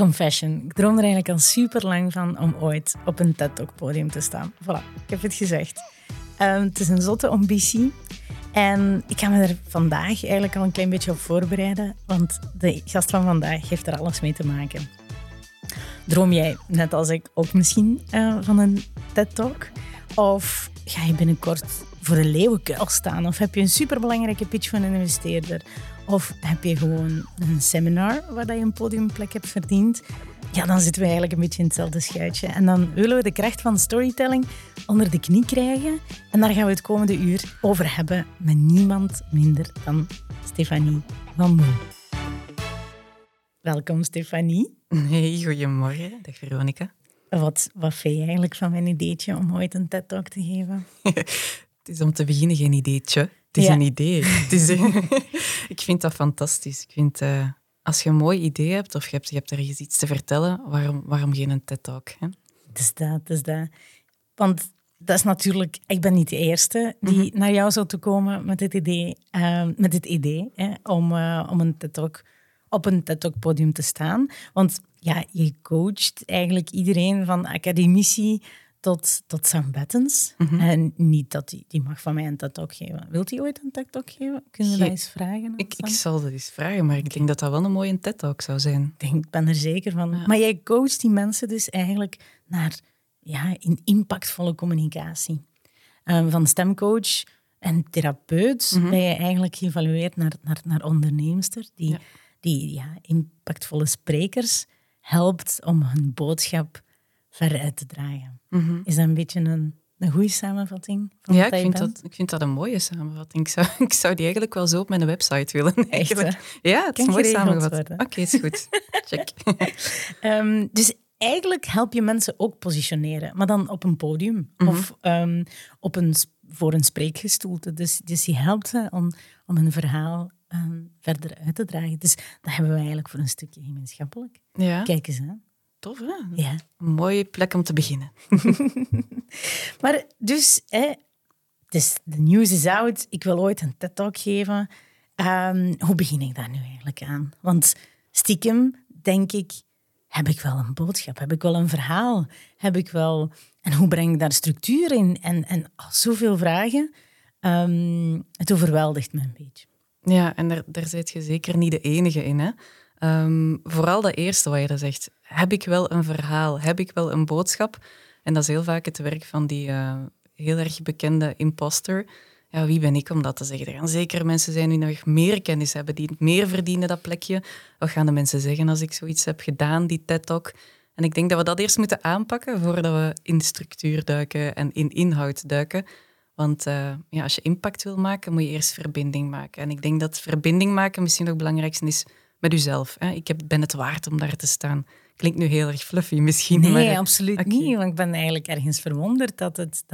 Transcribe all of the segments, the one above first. Confession. Ik droom er eigenlijk al super lang van om ooit op een TED Talk podium te staan. Voilà, ik heb het gezegd. Het is een zotte ambitie. En ik ga me er vandaag eigenlijk al een klein beetje op voorbereiden, want de gast van vandaag heeft er alles mee te maken. Droom jij, net als ik, ook misschien van een TED Talk? Of ga je binnenkort voor de leeuwenkuil staan? Of heb je een superbelangrijke pitch van een investeerder? Of heb je gewoon een seminar waar je een podiumplek hebt verdiend? Ja, dan zitten we eigenlijk een beetje in hetzelfde schuitje. En dan willen we de kracht van storytelling onder de knie krijgen. En daar gaan we het komende uur over hebben met niemand minder dan Stefanie van Moen. Welkom, Stefanie. Hey, goedemorgen. Dag Veronica. Wat vind je eigenlijk van mijn ideetje om ooit een TED-talk te geven? Het is om te beginnen geen ideetje. Het is een idee. Het is ik vind dat fantastisch. Ik vind... Als je een mooi idee hebt of je hebt ergens iets te vertellen, waarom geen TED-talk? Het is dat. Want dat is natuurlijk... Ik ben niet de eerste die naar jou zou komen met dit idee, om een TED-talk, op een TED-talk-podium te staan. Want ja, je coacht eigenlijk iedereen van academici tot Sam Bettens. Mm-hmm. En niet dat die mag van mij een TED Talk geven. Wilt hij ooit een TED Talk geven? Kunnen we dat eens vragen? Ik zal dat eens vragen, maar ik denk dat dat wel een mooie TED Talk zou zijn. Ik ben er zeker van. Ja. Maar jij coacht die mensen dus eigenlijk naar in impactvolle communicatie. Van stemcoach en therapeut ben je eigenlijk geëvalueerd naar onderneemster die impactvolle sprekers helpt om hun boodschap verder uit te dragen. Mm-hmm. Is dat een beetje een goede samenvatting van wat jij bent? Ik vind dat een mooie samenvatting. Ik zou die eigenlijk wel zo op mijn website willen. Echt, ja, het is mooi samengevat. Oké, is goed. Check. Dus eigenlijk help je mensen ook positioneren, maar dan op een podium of voor een spreekgestoelte. Dus je helpt ze om hun verhaal verder uit te dragen. Dus dat hebben we eigenlijk voor een stukje gemeenschappelijk. Ja. Kijk eens aan. Tof, hè? Ja. Een mooie plek om te beginnen. Maar dus, de nieuws is out. Ik wil ooit een TED-talk geven. Hoe begin ik daar nu eigenlijk aan? Want stiekem, denk ik, heb ik wel een boodschap? Heb ik wel een verhaal? En hoe breng ik daar structuur in? En zoveel vragen. Het overweldigt me een beetje. Ja, en daar zijt je zeker niet de enige in, hè? Vooral dat eerste wat je dan zegt. Heb ik wel een verhaal? Heb ik wel een boodschap? En dat is heel vaak het werk van die heel erg bekende imposter. Ja, wie ben ik om dat te zeggen? Er gaan zeker mensen zijn die nog meer kennis hebben, die meer verdienen dat plekje. Wat gaan de mensen zeggen als ik zoiets heb gedaan, die TED Talk? En ik denk dat we dat eerst moeten aanpakken voordat we in structuur duiken en in inhoud duiken. Want als je impact wil maken, moet je eerst verbinding maken. En ik denk dat verbinding maken misschien nog het belangrijkste is... Met uzelf. Hè? Ben het waard om daar te staan. Klinkt nu heel erg fluffy misschien. Nee, maar, absoluut niet. Want ik ben eigenlijk ergens verwonderd dat het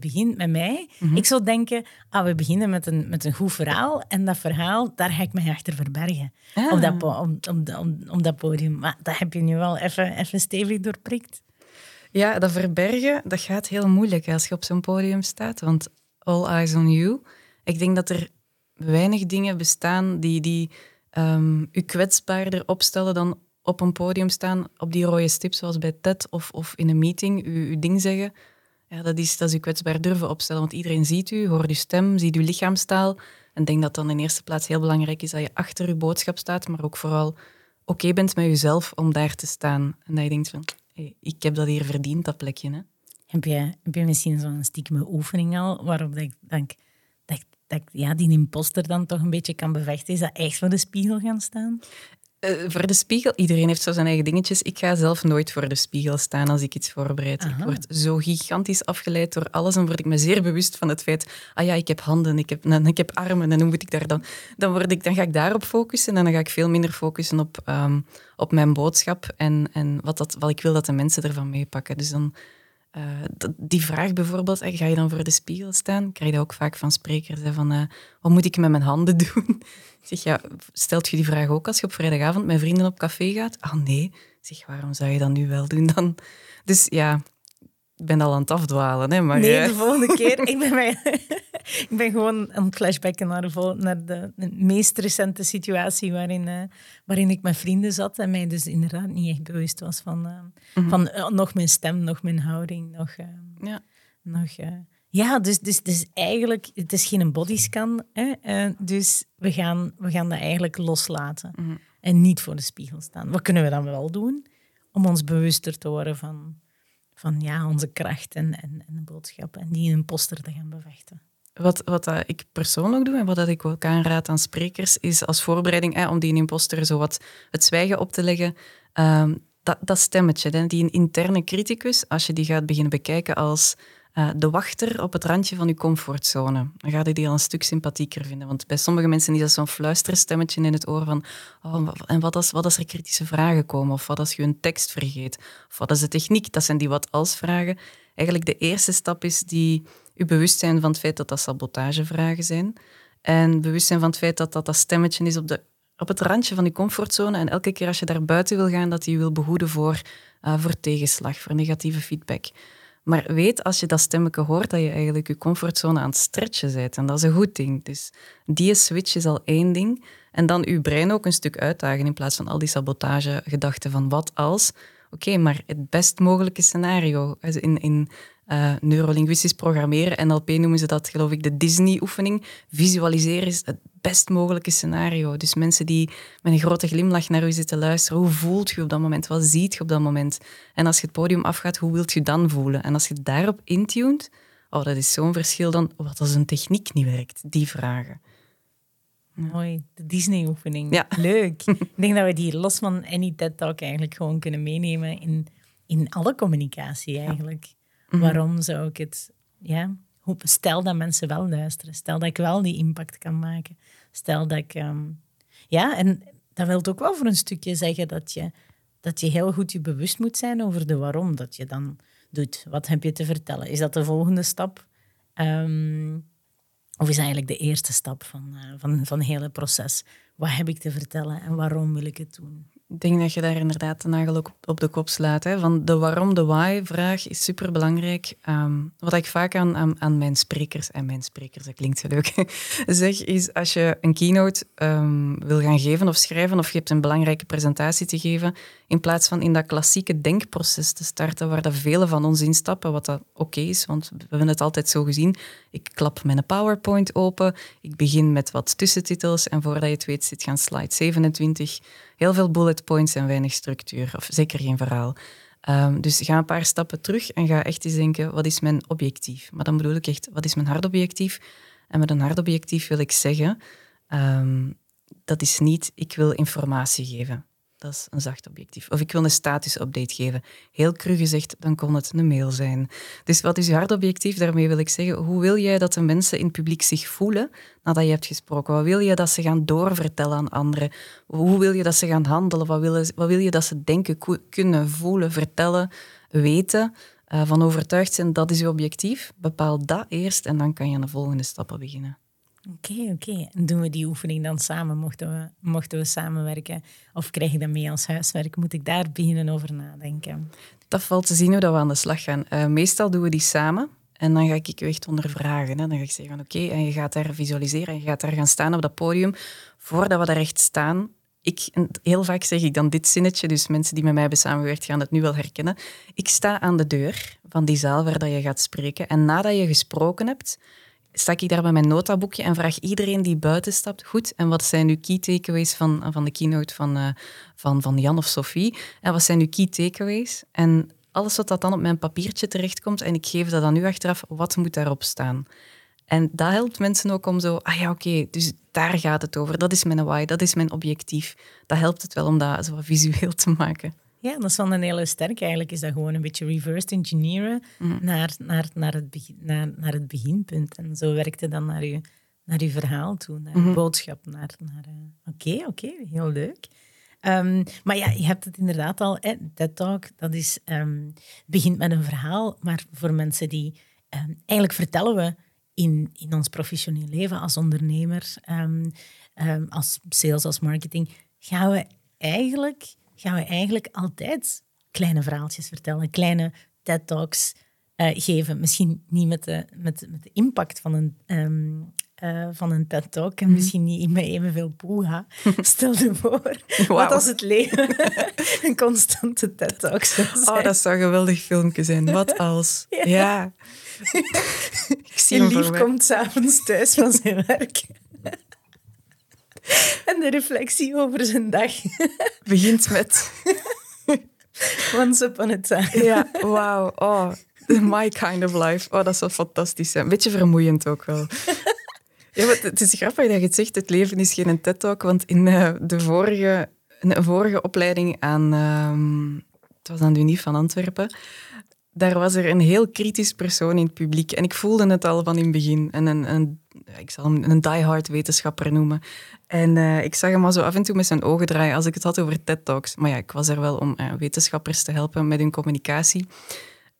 begint met mij. Mm-hmm. Ik zou denken, we beginnen met een goed verhaal. En dat verhaal, daar ga ik mij achter verbergen. Ah. Op dat podium. Maar dat heb je nu wel even stevig doorprikt. Ja, dat verbergen, dat gaat heel moeilijk hè, als je op zo'n podium staat. Want all eyes on you. Ik denk dat er weinig dingen bestaan die u kwetsbaarder opstellen dan op een podium staan, op die rode stip, zoals bij TED of in een meeting, uw ding zeggen. Ja, dat is u kwetsbaar durven opstellen, want iedereen ziet u, hoort uw stem, ziet uw lichaamstaal. En ik denk dat dan in eerste plaats heel belangrijk is dat je achter uw boodschap staat, maar ook vooral oké bent met jezelf om daar te staan. En dat je denkt van, hey, ik heb dat hier verdiend, dat plekje. Hè? Heb je misschien zo'n stiekeme oefening al, waarop ik denk... Dat ik die imposter dan toch een beetje kan bevechten. Is dat echt voor de spiegel gaan staan? Voor de spiegel? Iedereen heeft zo zijn eigen dingetjes. Ik ga zelf nooit voor de spiegel staan als ik iets voorbereid. Aha. Ik word zo gigantisch afgeleid door alles en word ik me zeer bewust van het feit... ik heb handen, ik heb armen en hoe moet ik daar dan... Dan ga ik daarop focussen en dan ga ik veel minder focussen op mijn boodschap en wat ik wil dat de mensen ervan meepakken. Dus dan... die vraag bijvoorbeeld, ga je dan voor de spiegel staan? Krijg je dat ook vaak van sprekers, hè, van wat moet ik met mijn handen doen? Zeg, stelt je die vraag ook als je op vrijdagavond met vrienden op café gaat? Nee. Zeg, waarom zou je dat nu wel doen dan? Dus ja, ik ben al aan het afdwalen. Hè, maar, de volgende keer. Ik ben gewoon aan het flashbacken naar de meest recente situatie waarin ik met vrienden zat en mij dus inderdaad niet echt bewust was van nog mijn stem, nog mijn houding, dus eigenlijk, het is geen bodyscan, hè? Dus we gaan dat eigenlijk loslaten en niet voor de spiegel staan. Wat kunnen we dan wel doen om ons bewuster te worden van onze kracht en de boodschap en die in een poster te gaan bevechten? Wat ik persoonlijk doe en wat ik ook aanraad aan sprekers, is als voorbereiding om die imposter zo wat het zwijgen op te leggen, dat stemmetje, die interne criticus, als je die gaat beginnen bekijken als de wachter op het randje van je comfortzone, dan ga je die al een stuk sympathieker vinden. Want bij sommige mensen is dat zo'n fluisterstemmetje in het oor van en wat als er kritische vragen komen, of wat als je een tekst vergeet, of wat als de techniek, dat zijn die wat-als-vragen. Eigenlijk de eerste stap is die... je bewust zijn van het feit dat dat sabotagevragen zijn. En bewust zijn van het feit dat dat stemmetje is op het randje van die comfortzone. En elke keer als je daar buiten wil gaan, dat je wil behoeden voor tegenslag, voor negatieve feedback. Maar weet, als je dat stemmetje hoort, dat je eigenlijk je comfortzone aan het stretchen bent. En dat is een goed ding. Dus die switch is al één ding. En dan je brein ook een stuk uitdagen in plaats van al die sabotagegedachten van wat als... Oké, maar het best mogelijke scenario in neurolinguïstisch programmeren, NLP noemen ze dat, geloof ik, de Disney-oefening. Visualiseren is het best mogelijke scenario. Dus mensen die met een grote glimlach naar u zitten luisteren, hoe voelt je op dat moment? Wat ziet je op dat moment? En als je het podium afgaat, hoe wilt je dan voelen? En als je daarop intuunt, dat is zo'n verschil dan, wat als een techniek niet werkt? Die vragen. Mooi, de Disney-oefening. Ja. Leuk. Ik denk dat we die los van any TED Talk eigenlijk gewoon kunnen meenemen in alle communicatie eigenlijk. Ja. Mm-hmm. Waarom zou ik het... Ja, stel dat mensen wel luisteren. Stel dat ik wel die impact kan maken. Stel dat ik... en dat wil ook wel voor een stukje zeggen dat je heel goed je bewust moet zijn over de waarom dat je dan doet. Wat heb je te vertellen? Is dat de volgende stap? Of is dat eigenlijk de eerste stap van het hele proces? Wat heb ik te vertellen en waarom wil ik het doen? Ik denk dat je daar inderdaad de nagel op de kop slaat. Hè? Van de waarom, de why-vraag is superbelangrijk. Wat ik vaak aan mijn sprekers... En mijn sprekers, dat klinkt zo leuk. zeg, is als je een keynote wil gaan geven of schrijven... of je hebt een belangrijke presentatie te geven... in plaats van in dat klassieke denkproces te starten... waar dat velen van ons instappen, wat dat oké is. Want we hebben het altijd zo gezien. Ik klap mijn PowerPoint open. Ik begin met wat tussentitels. En voordat je het weet zit gaan slide 27... Heel veel bullet points en weinig structuur, of zeker geen verhaal. Dus ga een paar stappen terug en ga echt eens denken, wat is mijn objectief? Maar dan bedoel ik echt, wat is mijn hartobjectief? En met een hartobjectief wil ik zeggen, dat is niet, ik wil informatie geven. Dat is een zacht objectief. Of ik wil een status-update geven. Heel cru gezegd, dan kon het een mail zijn. Dus wat is je hartobjectief? Daarmee wil ik zeggen, hoe wil jij dat de mensen in het publiek zich voelen nadat je hebt gesproken? Wat wil je dat ze gaan doorvertellen aan anderen? Hoe wil je dat ze gaan handelen? Wat wil je dat ze denken, kunnen, voelen, vertellen, weten, van overtuigd zijn? Dat is je objectief. Bepaal dat eerst en dan kan je aan de volgende stappen beginnen. Oké. En doen we die oefening dan samen, mochten we samenwerken? Of krijg ik dat mee als huiswerk? Moet ik daar beginnen over nadenken? Dat valt te zien hoe we aan de slag gaan. Meestal doen we die samen en dan ga ik je echt ondervragen. Hè. Dan ga ik zeggen, oké, en je gaat daar visualiseren en je gaat daar gaan staan op dat podium. Voordat we daar echt staan... heel vaak zeg ik dan dit zinnetje, dus mensen die met mij hebben samengewerkt gaan het nu wel herkennen. Ik sta aan de deur van die zaal waar dat je gaat spreken en nadat je gesproken hebt... sta ik daar bij mijn notaboekje en vraag iedereen die buiten stapt, goed, en wat zijn uw key takeaways van de keynote van Jan of Sophie? En wat zijn uw key takeaways? En alles wat dat dan op mijn papiertje terechtkomt, en ik geef dat dan nu achteraf, wat moet daarop staan? En dat helpt mensen ook om zo, dus daar gaat het over. Dat is mijn why, dat is mijn objectief. Dat helpt het wel om dat zo visueel te maken. Ja, dat is wel een hele sterke. Eigenlijk is dat gewoon een beetje reversed engineeren naar het beginpunt. En zo werkt het dan naar je verhaal toe, naar je boodschap. Oké, heel leuk. Maar ja, je hebt het inderdaad al. TED Talk, dat is, begint met een verhaal. Maar voor mensen die... eigenlijk vertellen we in ons professioneel leven als ondernemer, als sales, als marketing, gaan we eigenlijk altijd kleine verhaaltjes vertellen, kleine TED-talks, geven. Misschien niet met de impact van een TED Talk en misschien niet met evenveel poeha. Stel je voor, wow. Wat als het leven een constante TED Talk zou zijn. Oh, dat zou een geweldig filmpje zijn. Wat als? Ja. Ik zie hem lief komt 's avonds thuis van zijn werk. En de reflectie over zijn dag begint met Once upon a time. Ja, wauw. Oh, my kind of life. Oh, dat is wel fantastisch. Een beetje vermoeiend ook wel. Ja, maar het is grappig dat je het zegt, het leven is geen TED-talk, want in de vorige opleiding aan... het was aan de Universiteit van Antwerpen. Daar was er een heel kritisch persoon in het publiek. En ik voelde het al van in het begin. En ik zal hem een die-hard wetenschapper noemen. En ik zag hem al zo af en toe met zijn ogen draaien als ik het had over TED-talks. Maar ja, ik was er wel om wetenschappers te helpen met hun communicatie.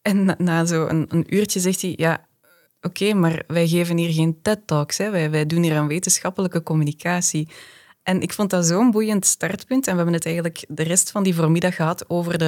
En na zo een uurtje zegt hij... ja. Oké, maar wij geven hier geen TED-talks. Hè. Wij doen hier aan wetenschappelijke communicatie. En ik vond dat zo'n boeiend startpunt. En we hebben het eigenlijk de rest van die voormiddag gehad over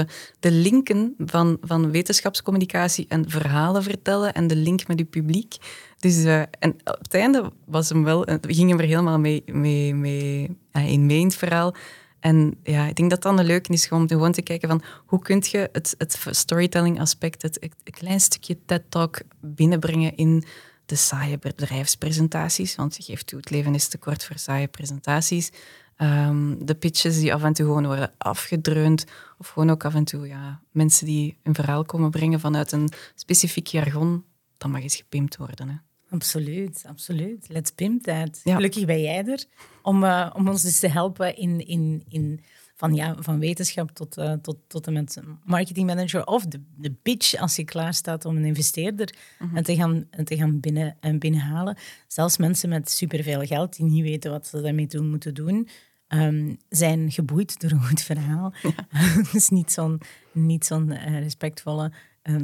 de linken van wetenschapscommunicatie en verhalen vertellen en de link met het publiek. Dus, en op het einde was hem wel, gingen we er helemaal mee in het verhaal. En ja, ik denk dat dan de leuke is om gewoon te kijken van hoe kun je het storytelling aspect, het klein stukje TED-talk binnenbrengen in de saaie bedrijfspresentaties. Want je geeft toe, het leven is te kort voor saaie presentaties. De pitches die af en toe gewoon worden afgedreund. Of gewoon ook af en toe ja, mensen die een verhaal komen brengen vanuit een specifiek jargon. Dan mag eens gepimpt worden, hè. Absoluut, absoluut. Let's pimp that. Ja. Gelukkig ben jij er om ons dus te helpen van wetenschap tot en met marketingmanager of de pitch als je klaar staat om een investeerder te gaan binnenhalen. Zelfs mensen met superveel geld die niet weten wat ze daarmee moeten doen, zijn geboeid door een goed verhaal. Ja. Dus niet zo'n respectvolle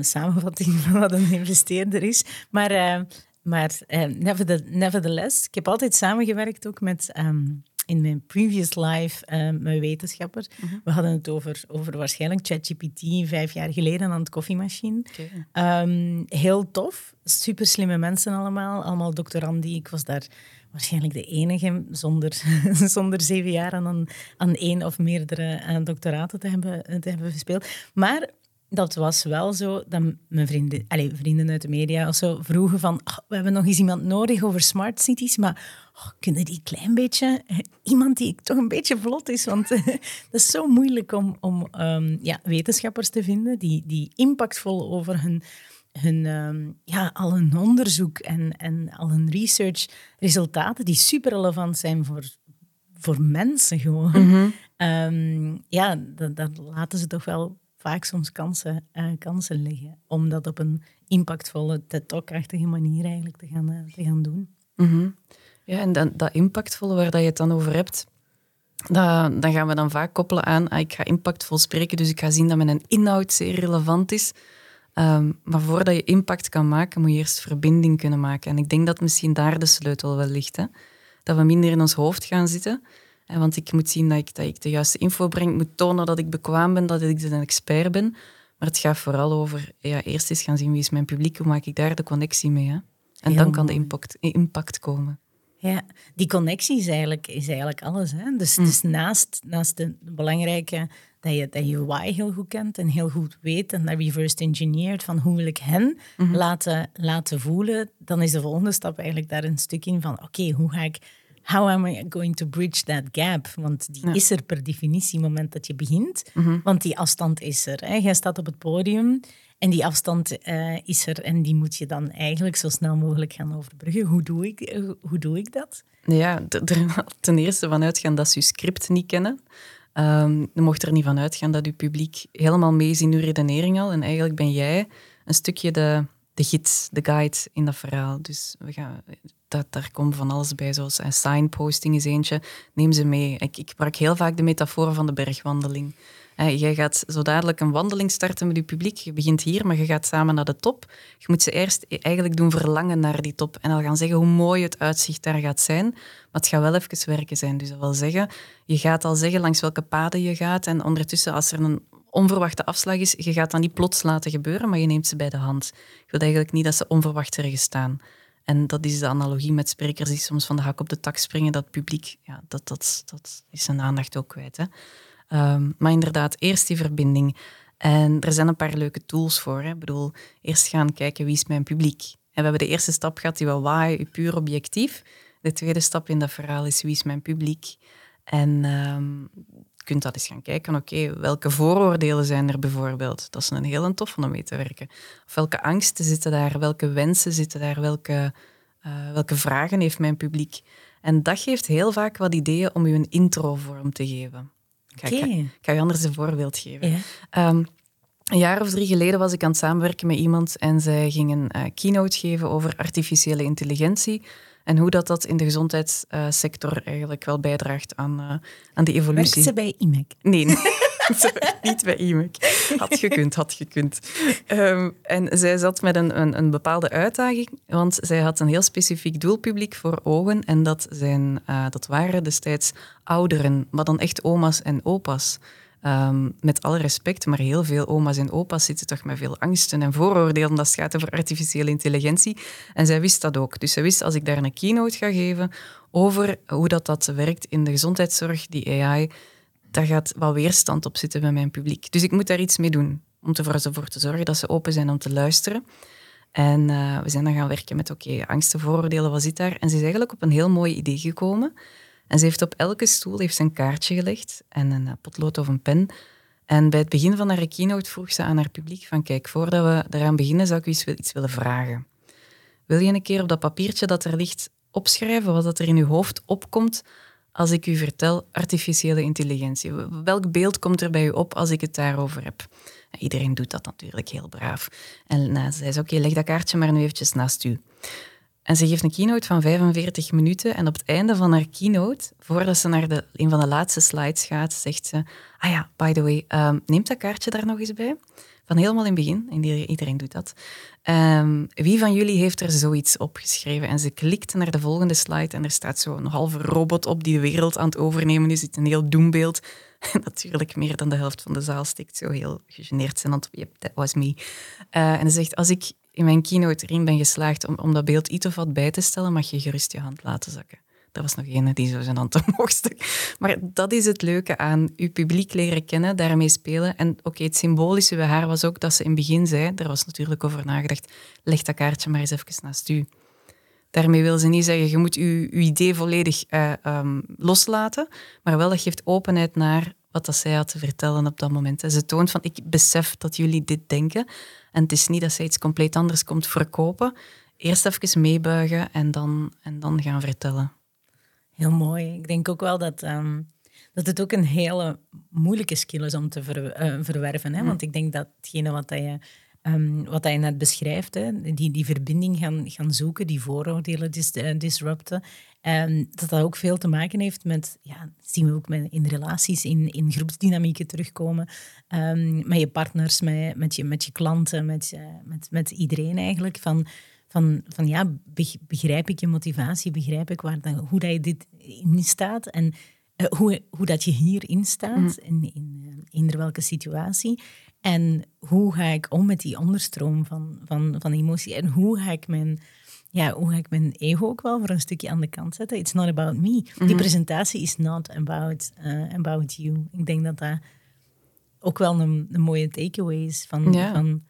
samenvatting van wat een investeerder is. Maar nevertheless, ik heb altijd samengewerkt ook met, in mijn previous life, mijn wetenschapper. Mm-hmm. We hadden het over waarschijnlijk ChatGPT 5 jaar geleden aan de koffiemachine. Okay. Heel tof, super slimme mensen allemaal doctorandi. Ik was daar waarschijnlijk de enige zonder 7 jaar aan 1 of meerdere doctoraten te hebben gespeeld. Maar... dat was wel zo dat mijn vrienden uit de media of zo vroegen van... oh, we hebben nog eens iemand nodig over smart cities, maar kunnen die klein beetje... iemand die toch een beetje vlot is, want dat is zo moeilijk om wetenschappers te vinden die impactvol over hun al hun onderzoek en al hun researchresultaten, die super relevant zijn voor mensen gewoon. Mm-hmm. Dat laten ze toch wel... vaak soms kansen liggen. Om dat op een impactvolle, TED Talk-achtige manier eigenlijk te gaan doen. Mm-hmm. Ja, en dat impactvolle waar dat je het dan over hebt, dan gaan we dan vaak koppelen aan, ik ga impactvol spreken, dus ik ga zien dat mijn inhoud zeer relevant is. Maar voordat je impact kan maken, moet je eerst verbinding kunnen maken. En ik denk dat misschien daar de sleutel wel ligt. Hè? Dat we minder in ons hoofd gaan zitten... want ik moet zien dat ik de juiste info breng. Ik moet tonen dat ik bekwaam ben, dat ik een expert ben. Maar het gaat vooral over... ja, eerst eens gaan zien wie is mijn publiek, hoe maak ik daar de connectie mee. Hè? En heel dan kan mooi. De impact komen. Ja, die connectie is eigenlijk alles. Hè? Dus naast de belangrijke... dat je why heel goed kent en heel goed weet en dat reversed engineert van hoe wil ik hen laten voelen. Dan is de volgende stap eigenlijk daar een stuk in van... oké, hoe ga ik... how am I going to bridge that gap? Want die is er per definitie op het moment dat je begint. Mm-hmm. Want die afstand is er. Hè? Jij staat op het podium en die afstand is er. En die moet je dan eigenlijk zo snel mogelijk gaan overbruggen. Hoe doe ik dat? Ja, ten eerste vanuit gaan dat ze je script niet kennen. Je mocht er niet van uitgaan dat je publiek helemaal mee is in je redenering al. En eigenlijk ben jij een stukje de gids, de guide in dat verhaal. Dus we gaan... daar komt van alles bij, zoals signposting is eentje. Neem ze mee. Ik gebruik heel vaak de metafoor van de bergwandeling. Jij gaat zo dadelijk een wandeling starten met je publiek. Je begint hier, maar je gaat samen naar de top. Je moet ze eerst eigenlijk doen verlangen naar die top. En al gaan zeggen hoe mooi het uitzicht daar gaat zijn. Maar het gaat wel even werken zijn. Dus dat wil zeggen, je gaat al zeggen langs welke paden je gaat. En ondertussen, als er een onverwachte afslag is, je gaat dat niet plots laten gebeuren, maar je neemt ze bij de hand. Je wilt eigenlijk niet dat ze onverwacht ergens staan. En dat is de analogie met sprekers die soms van de hak op de tak springen. Dat publiek, ja, dat is zijn aandacht ook kwijt. Hè? Maar inderdaad, eerst die verbinding. En er zijn een paar leuke tools voor. Hè? Ik bedoel, eerst gaan kijken wie is mijn publiek. En we hebben de eerste stap gehad, die wel waaien, puur objectief. De tweede stap in dat verhaal is wie is mijn publiek. En je kunt dat eens gaan kijken. Oké, welke vooroordelen zijn er bijvoorbeeld? Dat is een heel tof om mee te werken. Of welke angsten zitten daar? Welke wensen zitten daar? Welke vragen heeft mijn publiek? En dat geeft heel vaak wat ideeën om je een introvorm te geven. Ik ga je anders een voorbeeld geven. Ja. Een jaar of 3 geleden was ik aan het samenwerken met iemand en zij ging een keynote geven over artificiële intelligentie en hoe dat in de gezondheidssector eigenlijk wel bijdraagt aan de evolutie. Werkt ze bij IMEC? Nee. Ze werkt niet bij IMEC. Had gekund. En zij zat met een bepaalde uitdaging, want zij had een heel specifiek doelpubliek voor ogen en dat waren destijds ouderen, maar dan echt oma's en opa's. Met alle respect, maar heel veel oma's en opa's zitten toch met veel angsten en vooroordelen omdat het gaat over artificiële intelligentie. En zij wist dat ook. Dus zij wist, als ik daar een keynote ga geven over hoe dat werkt in de gezondheidszorg, die AI, daar gaat wel weerstand op zitten bij mijn publiek. Dus ik moet daar iets mee doen om ervoor te zorgen dat ze open zijn om te luisteren. En we zijn dan gaan werken met angsten, vooroordelen, wat zit daar? En ze is eigenlijk op een heel mooi idee gekomen. En ze heeft op elke stoel een kaartje gelegd en een potlood of een pen. En bij het begin van haar keynote vroeg ze aan haar publiek van kijk, voordat we eraan beginnen zou ik u iets willen vragen. Wil je een keer op dat papiertje dat er ligt opschrijven wat dat er in uw hoofd opkomt als ik u vertel artificiële intelligentie? Welk beeld komt er bij u op als ik het daarover heb? Nou, iedereen doet dat natuurlijk heel braaf. En zei ze, oké, leg dat kaartje maar nu eventjes naast u. En ze geeft een keynote van 45 minuten en op het einde van haar keynote, voordat ze naar een van de laatste slides gaat, zegt ze, by the way, neemt dat kaartje daar nog eens bij? Van helemaal in het begin, en iedereen doet dat. Wie van jullie heeft er zoiets opgeschreven? En ze klikt naar de volgende slide en er staat zo'n halve robot op die de wereld aan het overnemen is. Er zit een heel doembeeld. En natuurlijk, meer dan de helft van de zaal stikt zo heel gegeneerd zijn, want yep, that was me. En ze zegt, als ik in mijn keynote erin ben geslaagd om dat beeld iets of wat bij te stellen, mag je gerust je hand laten zakken. Dat was nog ene die zo zijn hand omhoog stak. Maar dat is het leuke aan je publiek leren kennen, daarmee spelen. En het symbolische bij haar was ook dat ze in het begin zei, daar was natuurlijk over nagedacht, leg dat kaartje maar eens even naast u. Daarmee wil ze niet zeggen, je moet je idee volledig loslaten, maar wel dat geeft openheid naar wat dat zij had te vertellen op dat moment. En ze toont van, ik besef dat jullie dit denken. En het is niet dat zij iets compleet anders komt verkopen. Eerst even meebuigen en dan gaan vertellen. Heel mooi. Ik denk ook wel dat het ook een hele moeilijke skill is om te verwerven. Hè? Want ik denk dat hetgene wat je net beschrijft, hè, die verbinding gaan zoeken, die vooroordelen disrupten, dat ook veel te maken heeft met, dat zien we ook in relaties, in groepsdynamieken terugkomen, met je partners, met je klanten, met iedereen eigenlijk, begrijp ik je motivatie, begrijp ik hoe dat je dit in staat en hoe dat je hierin staat, in welke situatie. En hoe ga ik om met die onderstroom van emotie? En hoe ga ik mijn ego ook wel voor een stukje aan de kant zetten? It's not about me. Mm-hmm. Die presentatie is not about you. Ik denk dat dat ook wel een mooie takeaway is van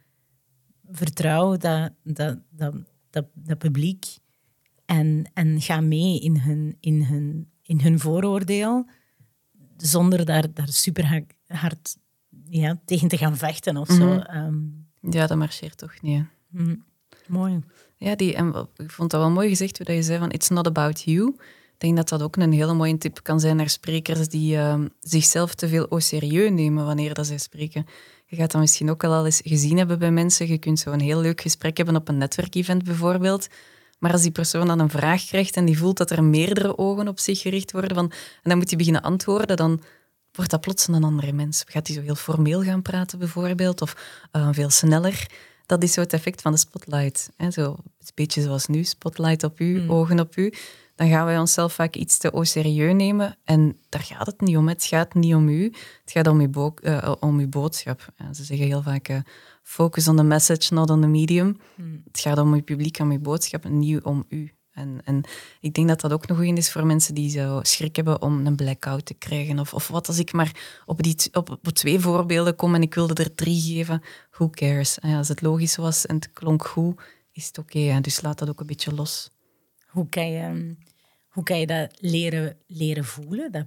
vertrouw dat publiek en ga mee in hun vooroordeel zonder daar super hard tegen te gaan vechten of zo. Ja, dat marcheert toch niet. Mooi. Ja, ik vond dat wel mooi gezegd hoe je zei van it's not about you. Ik denk dat dat ook een hele mooie tip kan zijn naar sprekers die zichzelf te veel au sérieux nemen wanneer dat zij spreken. Je gaat dat misschien ook al eens gezien hebben bij mensen. Je kunt zo een heel leuk gesprek hebben op een netwerkevent bijvoorbeeld. Maar als die persoon dan een vraag krijgt en die voelt dat er meerdere ogen op zich gericht worden en dan moet hij beginnen antwoorden, dan wordt dat plots een andere mens. Gaat hij zo heel formeel gaan praten bijvoorbeeld, of veel sneller. Dat is zo het effect van de spotlight. Hè? Zo, een beetje zoals nu, spotlight op u, ogen op u. dan gaan wij onszelf vaak iets te serieus nemen. En daar gaat het niet om. Het gaat niet om u. Het gaat om uw boodschap. Ja, ze zeggen heel vaak, focus on the message, not on the medium. Mm. Het gaat om uw publiek, om uw boodschap, en niet om u. En ik denk dat dat ook nog goed is voor mensen die zo schrik hebben om een blackout te krijgen. Of wat als ik maar op 2 voorbeelden kom en ik wilde er 3 geven. Who cares? En als het logisch was en het klonk goed, is het oké. Dus laat dat ook een beetje los. Hoe kan je dat leren voelen?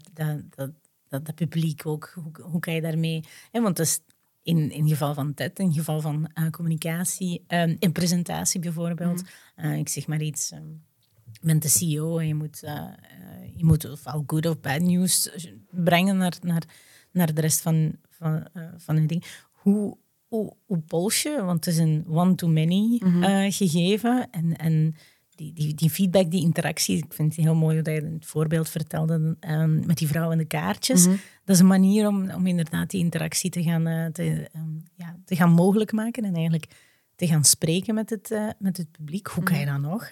Dat publiek ook. Hoe kan je daarmee... Hè, want dat is in het geval van TED, in het geval van communicatie, in presentatie bijvoorbeeld. Mm-hmm. Ik zeg maar iets... Je bent de CEO en je moet of al good of bad news brengen naar de rest van het ding. Hoe pols je? Want het is een one-to-many gegeven. En die feedback, die interactie, ik vind het heel mooi dat je het voorbeeld vertelde met die vrouw en de kaartjes. Mm-hmm. Dat is een manier om inderdaad die interactie te gaan mogelijk maken en eigenlijk... te gaan spreken met het publiek. Hoe kan je dat nog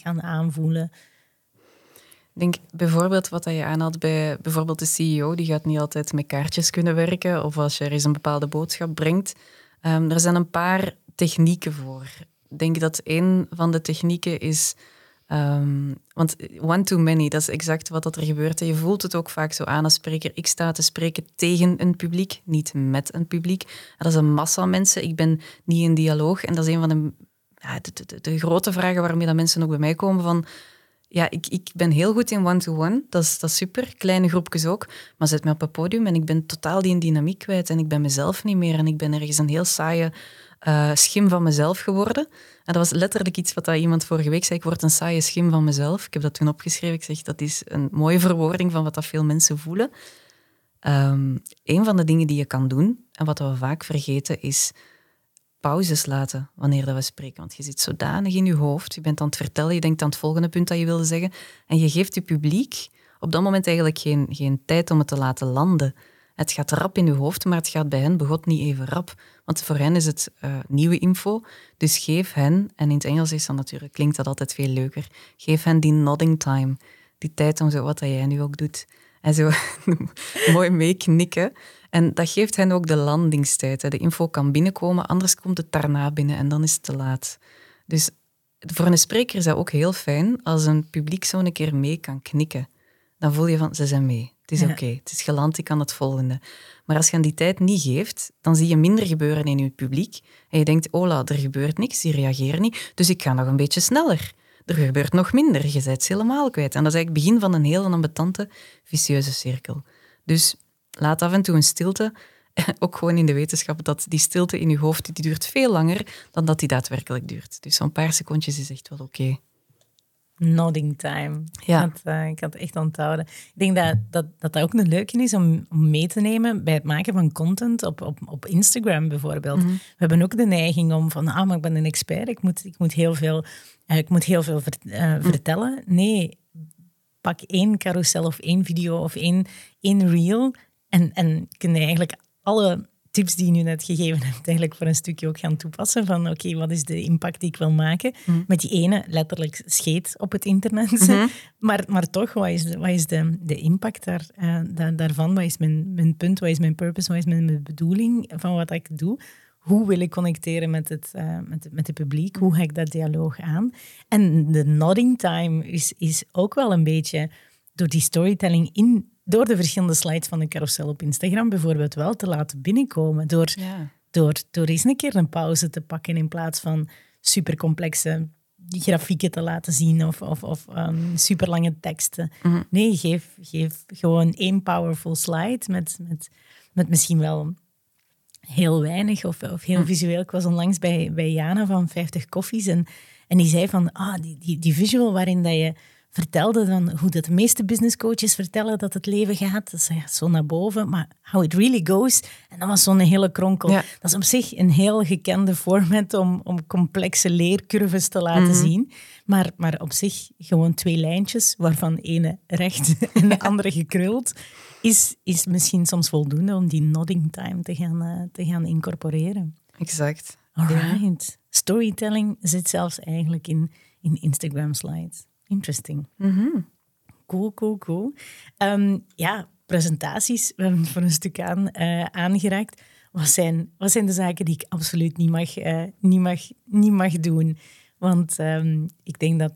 gaan aanvoelen? Ik denk bijvoorbeeld wat je aanhaalt bij bijvoorbeeld de CEO, die gaat niet altijd met kaartjes kunnen werken, of als je er eens een bepaalde boodschap brengt. Er zijn een paar technieken voor. Ik denk dat een van de technieken is... want one too many, dat is exact wat er gebeurt. Je voelt het ook vaak zo aan als spreker. Ik sta te spreken tegen een publiek, niet met een publiek. Dat is een massa mensen. Ik ben niet in dialoog. En dat is een van de grote vragen waarmee dat mensen ook bij mij komen. Ik ben heel goed in one-to-one. Dat is super. Kleine groepjes ook. Maar zet me op een podium en ik ben totaal die dynamiek kwijt. En ik ben mezelf niet meer. En ik ben ergens een heel saaie... schim van mezelf geworden. En dat was letterlijk iets wat iemand vorige week zei. Ik word een saaie schim van mezelf. Ik heb dat toen opgeschreven. Ik zeg, dat is een mooie verwoording van wat dat veel mensen voelen. Een van de dingen die je kan doen, en wat we vaak vergeten, is pauzes laten wanneer dat we spreken. Want je zit zodanig in je hoofd. Je bent aan het vertellen, je denkt aan het volgende punt dat je wilde zeggen. En je geeft je publiek op dat moment eigenlijk geen tijd om het te laten landen. Het gaat rap in je hoofd, maar het gaat bij hen begot niet even rap. Want voor hen is het nieuwe info. Dus geef hen, en in het Engels is dat natuurlijk, klinkt dat altijd veel leuker, geef hen die nodding time. Die tijd om zo wat dat jij nu ook doet. En zo mooi meeknikken. En dat geeft hen ook de landingstijd. Hè. De info kan binnenkomen, anders komt het daarna binnen en dan is het te laat. Dus voor een spreker is dat ook heel fijn als een publiek zo een keer mee kan knikken. Dan voel je van, ze zijn mee. Het is oké, het is geland, ik kan het volgende. Maar als je aan die tijd niet geeft, dan zie je minder gebeuren in je publiek. En je denkt, ola, er gebeurt niks, die reageert niet, dus ik ga nog een beetje sneller. Er gebeurt nog minder, je bent ze helemaal kwijt. En dat is eigenlijk het begin van een heel ambetante, vicieuze cirkel. Dus laat af en toe een stilte, ook gewoon in de wetenschap, dat die stilte in je hoofd, die duurt veel langer dan dat die daadwerkelijk duurt. Dus zo'n paar secondjes is echt wel oké. Nodding time. Ja. Ik had het echt onthouden. Ik denk dat ook een leuke is om mee te nemen bij het maken van content op Instagram bijvoorbeeld. Mm-hmm. We hebben ook de neiging om van, maar ik ben een expert, ik moet heel veel vertellen. Nee, pak 1 carousel of 1 video of één reel en kun je eigenlijk alle tips die je nu net gegeven hebt, eigenlijk voor een stukje ook gaan toepassen van oké, wat is de impact die ik wil maken? Mm. Met die ene letterlijk scheet op het internet. Mm-hmm. Maar toch, wat is de impact daarvan? Wat is mijn punt? Wat is mijn purpose? Wat is mijn bedoeling van wat ik doe? Hoe wil ik connecteren met het publiek? Hoe ga ik dat dialoog aan? En de nodding time is ook wel een beetje door die storytelling door de verschillende slides van de carousel op Instagram bijvoorbeeld wel te laten binnenkomen. Door eens een keer een pauze te pakken in plaats van supercomplexe grafieken te laten zien of superlange teksten. Mm-hmm. Nee, geef gewoon 1 powerful slide met misschien wel heel weinig of heel visueel. Ik was onlangs bij Jana van 50 Koffies en die zei van die visual waarin dat je vertelde dan hoe dat de meeste businesscoaches vertellen dat het leven gaat. Dat is zo naar boven, maar how it really goes. En dat was zo'n hele kronkel. Ja. Dat is op zich een heel gekende format om complexe leercurves te laten zien. Maar op zich gewoon 2 lijntjes, waarvan ene recht en de andere gekruld, is misschien soms voldoende om die nodding time te gaan incorporeren. Exact. All right. Storytelling zit zelfs eigenlijk in Instagram slides. Interesting. Mm-hmm. Cool. Presentaties, we hebben het voor een stuk aangeraakt. Wat zijn de zaken die ik absoluut niet mag doen? Want ik denk dat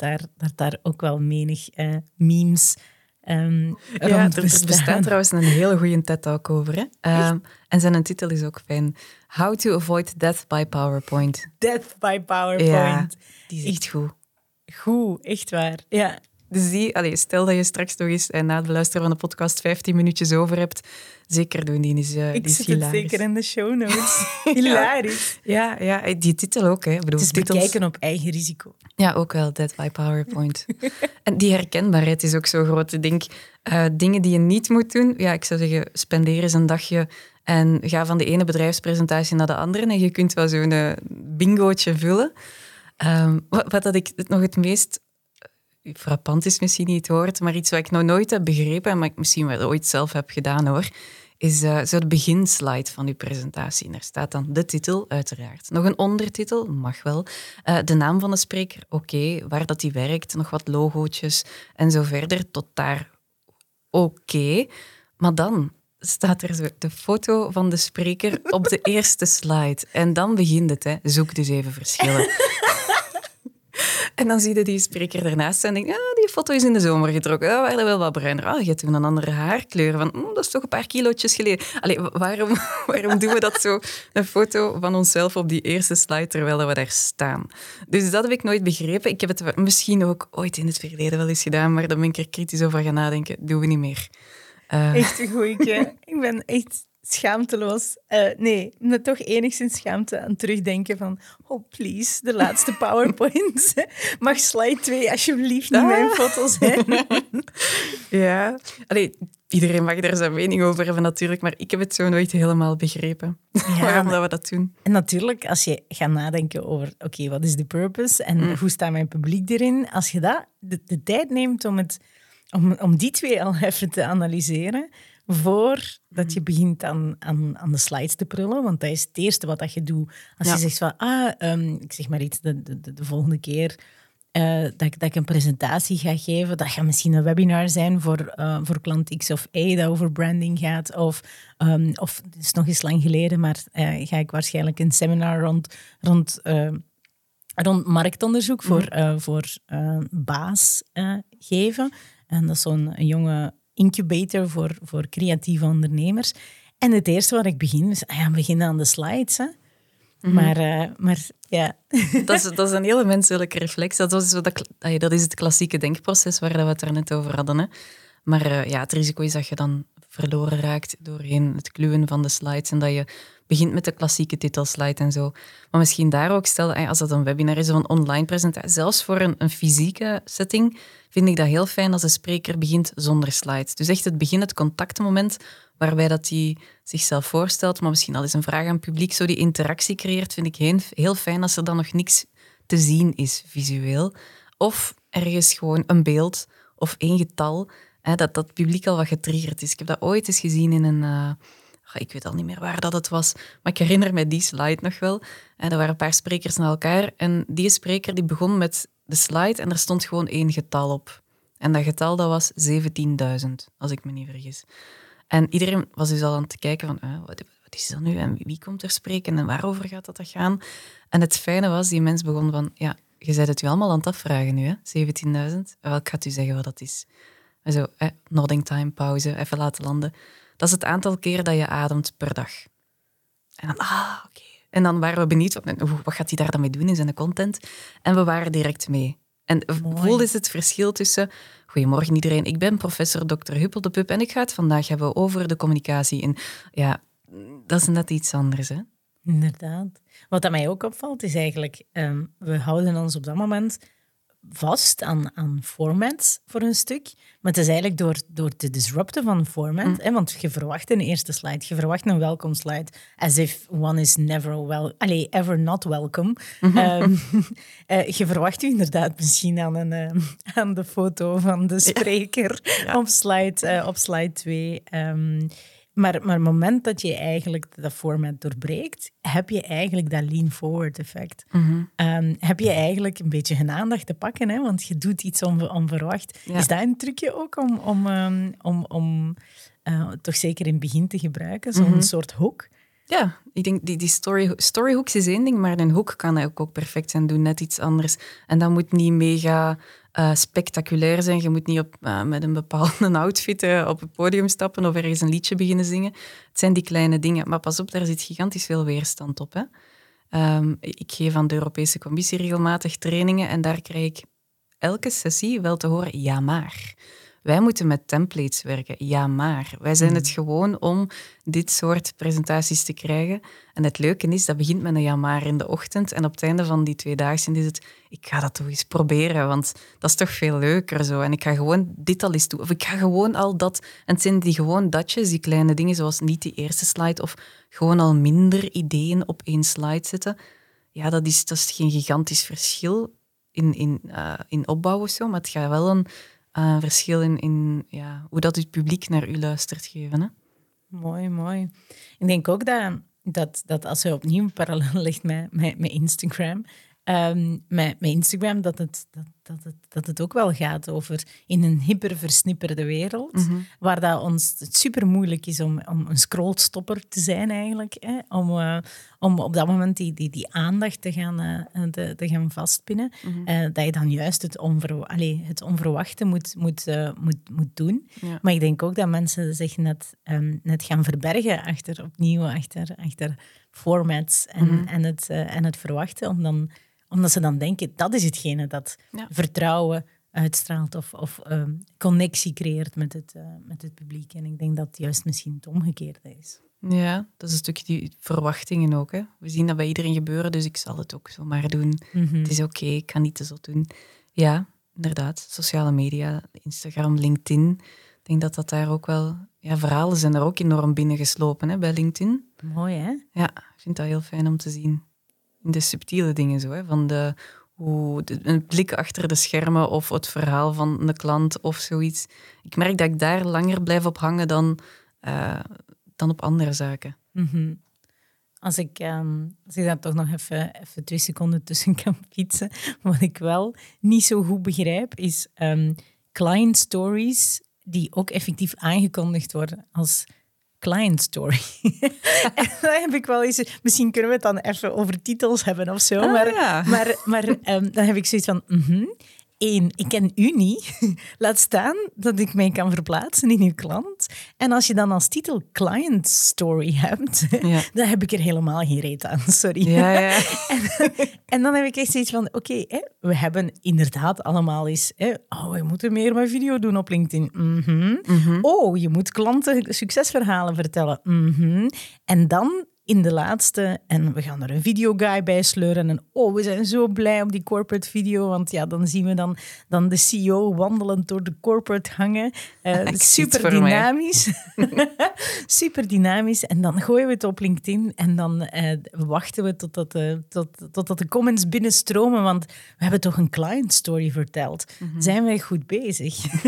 daar ook wel menig memes rond bestaan. Er bestaat trouwens een hele goede TED Talk over. Hè? En zijn titel is ook fijn. How to avoid death by PowerPoint. Death by PowerPoint. Ja, die is echt goed. Goed, echt waar. Ja. Dus stel dat je straks nog eens na de luisteren van de podcast 15 minuutjes over hebt, zeker doen, die is hilarisch. Ik zit het zeker in de show notes. Hilarisch. Ja, die titel ook. Hè. Bedoel, het is titels... bekijken op eigen risico. Ja, ook wel, Dead by PowerPoint. En die herkenbaarheid is ook zo groot. Ik denk, dingen die je niet moet doen, ja, ik zou zeggen, spendeer eens een dagje en ga van de ene bedrijfspresentatie naar de andere en je kunt wel zo'n bingootje vullen. Wat dat ik nog het meest... frappant is misschien niet het woord, maar iets wat ik nog nooit heb begrepen, maar ik misschien wel ooit zelf heb gedaan hoor, is zo'n beginslide van uw presentatie. En daar staat dan de titel, uiteraard. Nog een ondertitel, mag wel. De naam van de spreker, oké, waar dat die werkt, nog wat logootjes en zo verder, tot daar oké. Maar dan staat er zo de foto van de spreker op de eerste slide. En dan begint het, hè. Zoek dus even verschillen. En dan zie je die spreker ernaast en denk je, die foto is in de zomer getrokken. We waren wel wat bruiner. Je hebt toen een andere haarkleur. Van, dat is toch een paar kilootjes geleden. Allee, waarom doen we dat zo? Een foto van onszelf op die eerste slide terwijl we daar staan. Dus dat heb ik nooit begrepen. Ik heb het misschien ook ooit in het verleden wel eens gedaan, maar dan ben ik er kritisch over gaan nadenken. Doen we niet meer. Echt een goeie. Ik ben echt... schaamteloos. Nee, maar toch enigszins schaamte aan terugdenken van... Oh, please, de laatste PowerPoint. Mag slide 2 alsjeblieft niet mijn foto zijn? Ja. Allee, iedereen mag daar zijn mening over hebben natuurlijk, maar ik heb het zo nooit helemaal begrepen. Ja, waarom dat we dat doen. En natuurlijk, als je gaat nadenken over... Oké, wat is de purpose en hoe staat mijn publiek erin? Als je dat de tijd neemt om die twee al even te analyseren... voordat je begint aan de slides te prullen. Want dat is het eerste wat je doet. Als je zegt van, ik zeg maar iets, de volgende keer dat ik een presentatie ga geven, dat gaat misschien een webinar zijn voor klant X of Y dat over branding gaat. Of het is nog eens lang geleden, maar ga ik waarschijnlijk een seminar rond marktonderzoek voor Baas geven. En dat is zo'n jonge... incubator voor creatieve ondernemers. En het eerste waar ik begin is... we beginnen aan de slides, hè. Mm-hmm. Maar ja... Dat is een hele menselijke reflex. Dat is het klassieke denkproces waar we het er net over hadden. Hè. Maar het risico is dat je dan verloren raakt doorheen het kluwen van de slides en dat je begint met de klassieke titelslide en zo. Maar misschien daar ook, stel, als dat een webinar is of een online presentatie, zelfs voor een fysieke setting, vind ik dat heel fijn als de spreker begint zonder slides. Dus echt het begin, het contactmoment, waarbij dat hij zichzelf voorstelt, maar misschien al eens een vraag aan het publiek, zo die interactie creëert, vind ik heel fijn als er dan nog niks te zien is, visueel. Of ergens gewoon een beeld of één getal, dat publiek al wat getriggerd is. Ik heb dat ooit eens gezien in een... ik weet al niet meer waar dat het was, maar ik herinner me die slide nog wel. En er waren een paar sprekers na elkaar en die spreker die begon met de slide en er stond gewoon één getal op. En dat getal dat was 17.000, als ik me niet vergis. En iedereen was dus al aan het kijken van, wat is dat nu en wie komt er spreken en waarover gaat dat gaan? En het fijne was, die mens begon van, je bent het u allemaal aan het afvragen nu, hè? 17.000? Wel, ik ga het u zeggen wat dat is. En zo, nodding time, pauze, even laten landen. Dat is het aantal keer dat je ademt per dag. En dan, oké. En dan waren we benieuwd, wat gaat hij daar dan mee doen in zijn content? En we waren direct mee. En voelde het verschil tussen... Goedemorgen iedereen, ik ben professor Dr. Huppeldepup en ik ga het vandaag hebben over de communicatie. En ja, dat is net iets anders, hè? Inderdaad. Wat dat mij ook opvalt, is eigenlijk... we houden ons op dat moment... vast aan formats voor een stuk. Maar het is eigenlijk door te disrupten van format. Hè, want je verwacht een eerste slide, je verwacht een welcome slide. As if one is never ever not welcome. Je verwacht u inderdaad misschien aan de foto van de spreker op slide 2. Maar het moment dat je eigenlijk dat format doorbreekt, heb je eigenlijk dat lean-forward effect. Mm-hmm. Heb je eigenlijk een beetje hun aandacht te pakken, hè? Want je doet iets onverwacht. Ja. Is dat een trucje ook om toch zeker in het begin te gebruiken, zo'n mm-hmm. soort hoek? Ja, ik denk die storyhooks is één ding, maar een hoek kan eigenlijk ook perfect zijn, doe net iets anders. En dat moet niet mega spectaculair zijn. Je moet niet met een bepaalde outfit op het podium stappen of ergens een liedje beginnen zingen. Het zijn die kleine dingen. Maar pas op, daar zit gigantisch veel weerstand op. Hè? Ik geef aan de Europese Commissie regelmatig trainingen en daar krijg ik elke sessie wel te horen, ja maar. Wij moeten met templates werken, ja maar. Wij zijn het gewoon om dit soort presentaties te krijgen. En het leuke is, dat begint met een ja maar in de ochtend. En op het einde van die 2 dagen is het, ik ga dat toch eens proberen, want dat is toch veel leuker zo. En ik ga gewoon dit al eens doen. Of ik ga gewoon al dat. En het zijn die gewoon datjes, die kleine dingen, zoals niet die eerste slide of gewoon al minder ideeën op 1 slide zetten. Ja, dat is geen gigantisch verschil in opbouw of zo, maar het gaat wel een verschil in hoe dat het publiek naar u luistert geven. Hè? Mooi. Ik denk ook dat als je opnieuw een parallel legt met Instagram, dat het ook wel gaat over in een hyperversnipperde wereld, mm-hmm. waar dat ons het super moeilijk is om een scrollstopper te zijn eigenlijk, hè? Om op dat moment die aandacht te gaan vastpinnen, mm-hmm. Dat je dan juist het onverwachte moet doen. Ja. Maar ik denk ook dat mensen zich net gaan verbergen achter formats mm-hmm. en het verwachten, omdat ze dan denken, dat is hetgene dat vertrouwen uitstraalt of connectie creëert met het publiek. En ik denk dat juist misschien het omgekeerde is. Ja, dat is een stukje die verwachtingen ook. Hè? We zien dat bij iedereen gebeuren, dus ik zal het ook zomaar doen. Mm-hmm. Het is oké, ik kan niet te zot doen. Ja, inderdaad. Sociale media, Instagram, LinkedIn. Ik denk dat daar ook wel... Ja, verhalen zijn daar ook enorm binnengeslopen hè, bij LinkedIn. Mooi, hè? Ja, ik vind dat heel fijn om te zien. De subtiele dingen zo, hè, van een blik achter de schermen of het verhaal van de klant of zoiets. Ik merk dat ik daar langer blijf op hangen dan op andere zaken. Mm-hmm. Als ik daar toch nog even 2 seconden tussen kan fietsen, wat ik wel niet zo goed begrijp, is client stories die ook effectief aangekondigd worden als... client story. En dan heb ik wel eens... Misschien kunnen we het dan even over titels hebben of zo. Maar dan heb ik zoiets van... Mm-hmm. 1, ik ken u niet. Laat staan dat ik mij kan verplaatsen in uw klant. En als je dan als titel client story hebt, dan heb ik er helemaal geen reet aan, sorry. Ja. En dan heb ik echt zoiets van, oké, we hebben inderdaad allemaal eens... we moeten meer met video doen op LinkedIn. Mm-hmm. Mm-hmm. Oh, je moet klanten succesverhalen vertellen. Mm-hmm. En dan... in de laatste, en we gaan er een videoguy bij sleuren. En we zijn zo blij op die corporate video. Want ja, dan zien we dan de CEO wandelend door de corporate hangen. Super dynamisch. Super dynamisch. En dan gooien we het op LinkedIn. En dan wachten we totdat de comments binnenstromen. Want we hebben toch een client story verteld. Mm-hmm. Zijn wij goed bezig?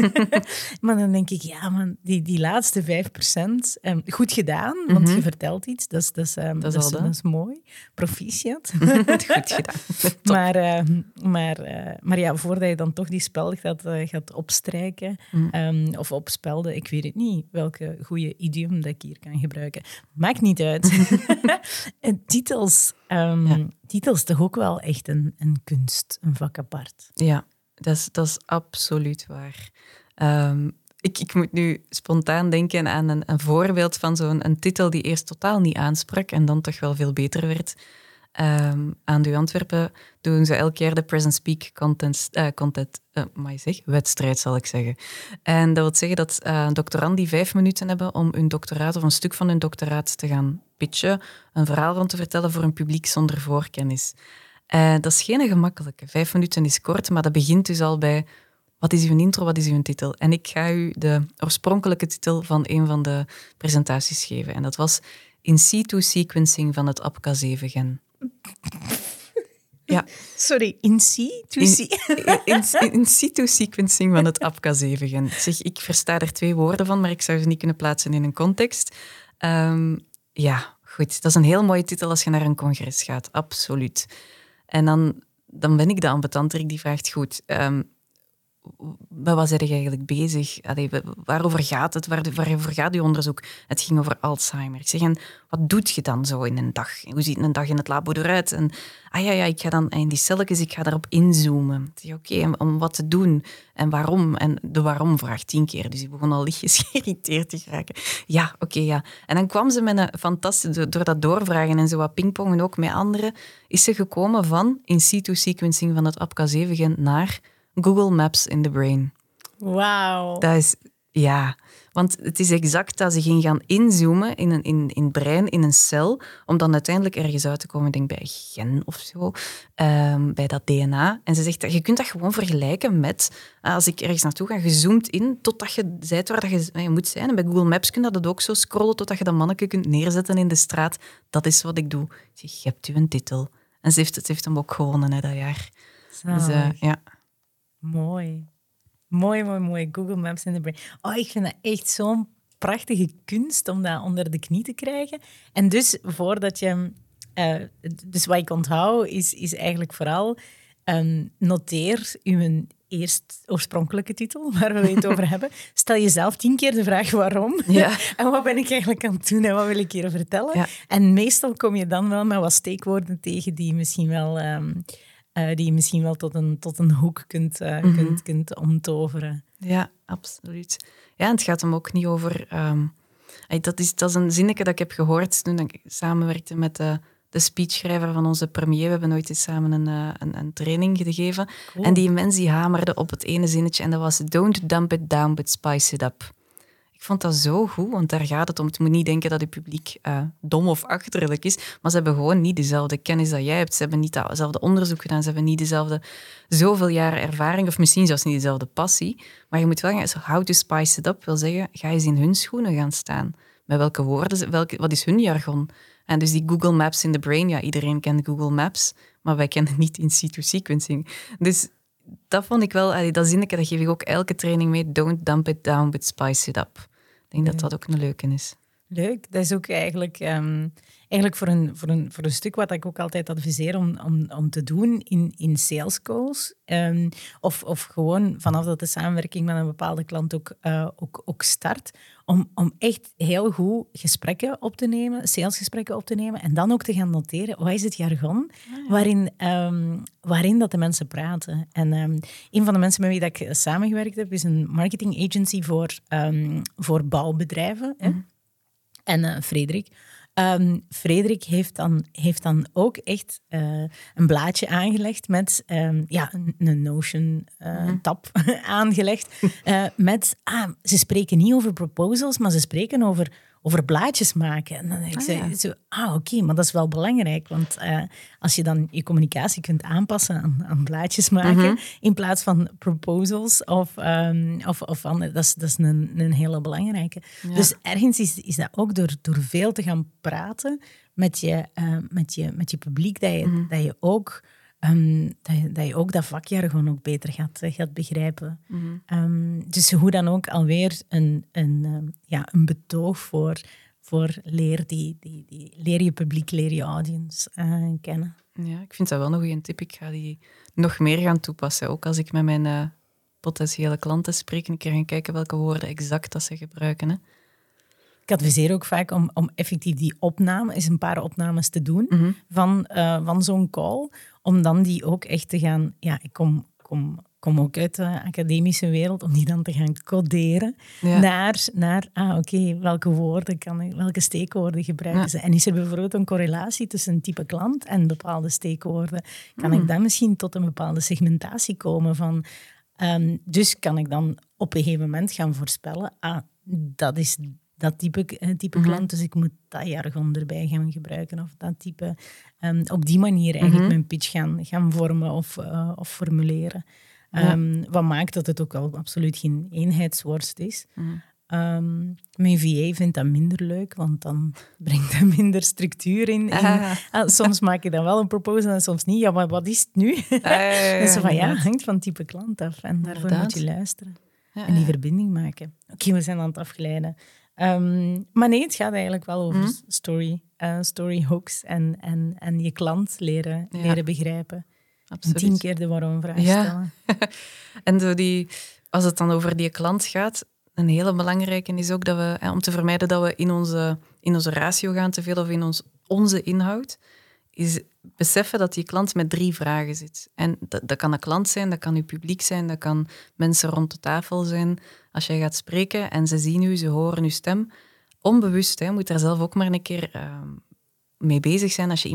Maar dan denk ik, ja man, die laatste 5%. Goed gedaan, want mm-hmm. je vertelt iets. Dat is mooi. Proficiat. Goed gedaan. Maar ja, voordat je dan toch die spel gaat opstrijken of opspelden, ik weet het niet welke goede idiom dat ik hier kan gebruiken. Maakt niet uit. Titels. Titels toch ook wel echt een kunst, een vak apart. Ja, dat is absoluut waar. Ik moet nu spontaan denken aan een voorbeeld van zo'n titel die eerst totaal niet aansprak en dan toch wel veel beter werd. Aan de Antwerpen doen ze elk jaar de Present Speak wedstrijd, zal ik zeggen. En dat wil zeggen dat doctoranden 5 minuten hebben om hun doctoraat of een stuk van hun doctoraat te gaan pitchen, een verhaal rond te vertellen voor een publiek zonder voorkennis. Dat is geen gemakkelijke. 5 minuten is kort, maar dat begint dus al bij... Wat is uw intro, wat is uw titel? En ik ga u de oorspronkelijke titel van een van de presentaties geven. En dat was In Situ Sequencing van het APCA 7-gen. Ja. Sorry, in situ sequencing van het APCA 7-gen. Zeg, ik versta er 2 woorden van, maar ik zou ze niet kunnen plaatsen in een context. Ja, goed. Dat is een heel mooie titel als je naar een congres gaat. Absoluut. En dan ben ik de ambetanter die vraagt, goed, met wat ben je eigenlijk bezig? Allee, waarover gaat het? Waarover gaat je onderzoek? Het ging over Alzheimer. Ik zeg, en wat doet je dan zo in een dag? Hoe ziet een dag in het labo eruit? En ik ga dan in die celletjes, ik ga daarop inzoomen. Oké, om wat te doen en waarom? En de waarom vraag 10 keer. Dus ik begon al lichtjes geïrriteerd te raken. Ja. En dan kwam ze met een fantastische, door dat doorvragen en zo wat pingpongen ook met anderen, is ze gekomen van in situ sequencing van het APK-7 Gent naar Google Maps in the brain. Wauw. Dat is, ja. Want het is exact dat ze ging gaan inzoomen in het brein, in een cel, om dan uiteindelijk ergens uit te komen, ik denk bij gen of zo, bij dat DNA. En ze zegt, je kunt dat gewoon vergelijken met, als ik ergens naartoe ga, gezoomd in, totdat je bent waar je moet zijn. En bij Google Maps kun je dat ook zo scrollen, totdat je dat manneke kunt neerzetten in de straat. Dat is wat ik doe. Ik zeg, je hebt u een titel. En ze heeft hem ook gewonnen, hè, dat jaar. Dus, ja. Mooi. Mooi. Google Maps in the brain. Oh, ik vind dat echt zo'n prachtige kunst om dat onder de knie te krijgen. En dus voordat je... Dus wat ik onthoud is eigenlijk vooral... noteer uw oorspronkelijke titel, waar we het over hebben. Stel jezelf 10 keer de vraag waarom. Ja. En wat ben ik eigenlijk aan het doen en wat wil ik hier vertellen? Ja. En meestal kom je dan wel met wat steekwoorden tegen die misschien wel... die je misschien wel tot een hoek kunt omtoveren. Ja, absoluut. Ja, en het gaat hem ook niet over... Dat is een zinnetje dat ik heb gehoord toen ik samenwerkte met de speechschrijver van onze premier. We hebben ooit eens samen een training gegeven. Cool. En die mens die hamerde op het ene zinnetje en dat was don't dump it down, but spice it up. Ik vond dat zo goed, want daar gaat het om. Het moet niet denken dat het publiek dom of achterlijk is, maar ze hebben gewoon niet dezelfde kennis dat jij hebt. Ze hebben niet hetzelfde onderzoek gedaan, ze hebben niet dezelfde zoveel jaren ervaring, of misschien zelfs niet dezelfde passie. Maar je moet wel gaan, how to spice it up wil zeggen, ga eens in hun schoenen gaan staan. Met welke woorden, wat is hun jargon? En dus die Google Maps in the brain, ja, iedereen kent Google Maps, maar wij kennen niet in situ sequencing. Dus dat vond ik wel, dat zinnetje, dat geef ik ook elke training mee, don't dump it down, but spice it up. Ik denk dat ook een leuke is. Leuk. Dat is ook eigenlijk voor een stuk wat ik ook altijd adviseer om te doen in sales calls. Of gewoon vanaf dat de samenwerking met een bepaalde klant ook start. Om echt heel goed salesgesprekken op te nemen en dan ook te gaan noteren, wat is het jargon waarin dat de mensen praten. En een van de mensen met wie dat ik samengewerkt heb, is een marketing agency voor bouwbedrijven. Mm-hmm. Hè? En Frederik. Frederik heeft dan ook echt een blaadje aangelegd met een Notion-tab aangelegd. Met, ze spreken niet over proposals, maar ze spreken over blaadjes maken. En dan denk ik oké, maar dat is wel belangrijk. Want als je dan je communicatie kunt aanpassen aan blaadjes maken, in plaats van proposals of andere, dat is een hele belangrijke. Ja. Dus ergens is dat ook door veel te gaan praten met je publiek, dat je ook dat vakjargon ook beter gaat begrijpen. Mm-hmm. Dus hoe dan ook alweer een betoog voor leer, die leer je publiek, leer je audience kennen. Ja, ik vind dat wel een goede tip. Ik ga die nog meer gaan toepassen. Ook als ik met mijn potentiële klanten spreek, een keer gaan kijken welke woorden exact dat ze gebruiken. Hè. Ik adviseer ook vaak om effectief die opname, eens een paar opnames te doen van zo'n call, om dan die ook echt te gaan... Ja, ik kom ook uit de academische wereld, om die dan te gaan coderen naar welke woorden welke steekwoorden gebruiken ze. En is er bijvoorbeeld een correlatie tussen een type klant en bepaalde steekwoorden? Kan ik dan misschien tot een bepaalde segmentatie komen van... dus kan ik dan op een gegeven moment gaan voorspellen, dat is... dat type klant, dus ik moet dat jargon erbij gaan gebruiken. Of dat type, op die manier eigenlijk mijn pitch gaan vormen of formuleren. Wat maakt dat het ook al absoluut geen eenheidsworst is. Mijn VA vindt dat minder leuk, want dan brengt dat minder structuur in. Soms maak ik dan wel een proposal en soms niet. Ja, maar wat is het nu? Het hangt van type klant af. En daarvoor moet je luisteren en die verbinding maken. Oké, we zijn aan het afgeleiden. Maar nee, het gaat eigenlijk wel over story hooks en je klant leren begrijpen. Absoluut. 10 keer de waarom-vraag stellen. En zo als het dan over die klant gaat, een hele belangrijke is ook dat we, om te vermijden dat we in onze ratio gaan te veel of in onze inhoud, is beseffen dat die klant met 3 vragen zit. En dat kan een klant zijn, dat kan uw publiek zijn, dat kan mensen rond de tafel zijn. Als jij gaat spreken en ze zien u, ze horen uw stem, onbewust, je moet daar zelf ook maar een keer mee bezig zijn als je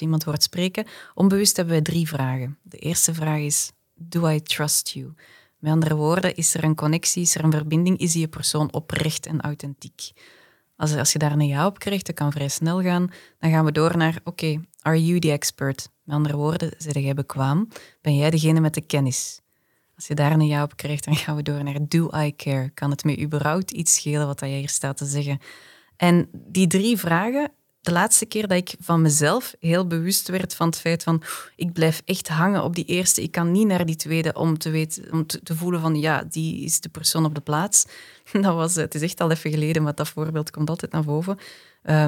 iemand hoort spreken. Onbewust hebben wij 3 vragen. De eerste vraag is, do I trust you? Met andere woorden, is er een connectie, is er een verbinding, is die persoon oprecht en authentiek? Als je daar een ja op krijgt, dat kan vrij snel gaan, dan gaan we door naar, oké, are you the expert? Met andere woorden, zeg jij bekwaam? Ben jij degene met de kennis? Als je daar een ja op krijgt, dan gaan we door naar do I care? Kan het me überhaupt iets schelen wat jij hier staat te zeggen? En die 3 vragen, de laatste keer dat ik van mezelf heel bewust werd van het feit van ik blijf echt hangen op die eerste, ik kan niet naar die tweede om te voelen van ja, die is de persoon op de plaats. Het is echt al even geleden, maar dat voorbeeld komt altijd naar boven.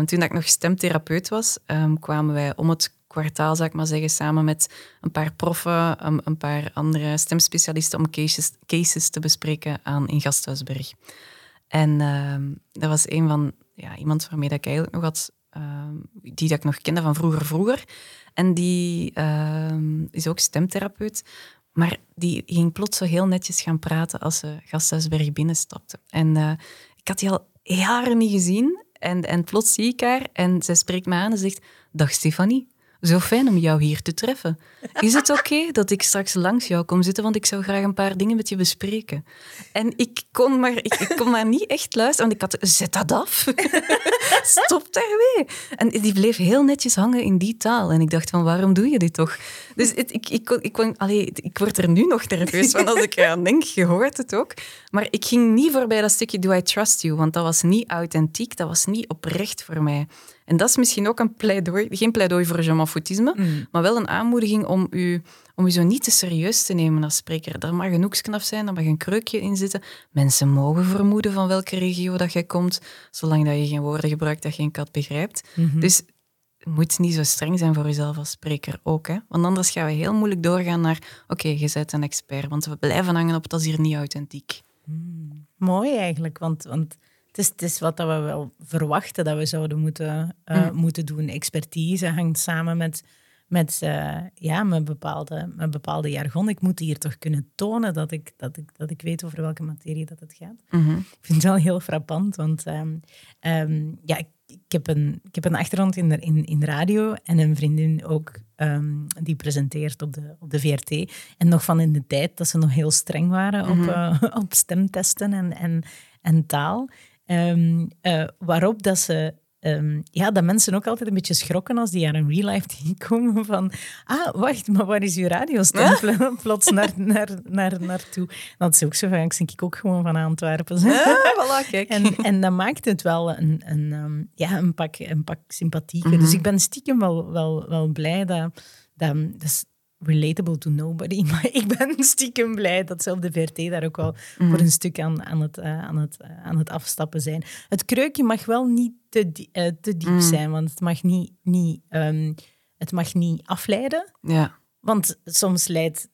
Toen ik nog stemtherapeut was, kwamen wij om het kwartaal, zou ik maar zeggen, samen met een paar proffen, een paar andere stemspecialisten om cases te bespreken in Gasthuisberg. En dat was een van iemand waarmee dat ik eigenlijk nog had, die dat ik nog kende van vroeger. En die is ook stemtherapeut. Maar die ging plots zo heel netjes gaan praten als ze Gasthuisberg binnenstapte. En ik had die al jaren niet gezien. En plots zie ik haar en zij spreekt me aan en zegt... Dag Stefanie, zo fijn om jou hier te treffen. Is het oké dat ik straks langs jou kom zitten? Want ik zou graag een paar dingen met je bespreken. En ik kon maar niet echt luisteren, want ik had... Zet dat af. Stop daarmee. En die bleef heel netjes hangen in die taal. En ik dacht van, waarom doe je dit toch? Dus ik word er nu nog nerveus van als ik eraan denk. Je hoort het ook. Maar ik ging niet voorbij dat stukje do I trust you? Want dat was niet authentiek, dat was niet oprecht voor mij. En dat is misschien ook geen pleidooi voor je m'en foutisme, maar wel een aanmoediging om u zo niet te serieus te nemen als spreker. Er mag een hoeksknaf zijn, er mag een kreukje in zitten. Mensen mogen vermoeden van welke regio dat jij komt, zolang dat je geen woorden gebruikt dat geen kat begrijpt. Mm-hmm. Dus je moet niet zo streng zijn voor jezelf als spreker ook, hè? Want anders gaan we heel moeilijk doorgaan naar oké, je bent een expert, want we blijven hangen op dat is hier niet authentiek. Mm. Mooi eigenlijk, want het is wat dat we wel verwachten dat we zouden moeten doen. Expertise hangt samen met bepaalde jargon. Ik moet hier toch kunnen tonen dat ik weet over welke materie dat het gaat. Mm-hmm. Ik vind het wel heel frappant, want ik heb een achtergrond in radio en een vriendin ook die presenteert op de VRT. En nog van in de tijd dat ze nog heel streng waren op stemtesten en taal. Waarop dat ze... dat mensen ook altijd een beetje schrokken als die aan een real life komen van... Ah, wacht, maar waar is uw radiostem? Huh? Plots naartoe. Dat ze ook zo van, ik denk ook gewoon van Antwerpen. Voilà, kijk. En dat maakt het wel een pak sympathieker. Mm-hmm. Dus ik ben stiekem wel blij dat relatable to nobody, maar ik ben stiekem blij dat ze op de VRT daar ook wel voor een stuk aan het afstappen zijn. Het kreukje mag wel niet te diep zijn, want het mag niet afleiden. Ja. Want soms leidt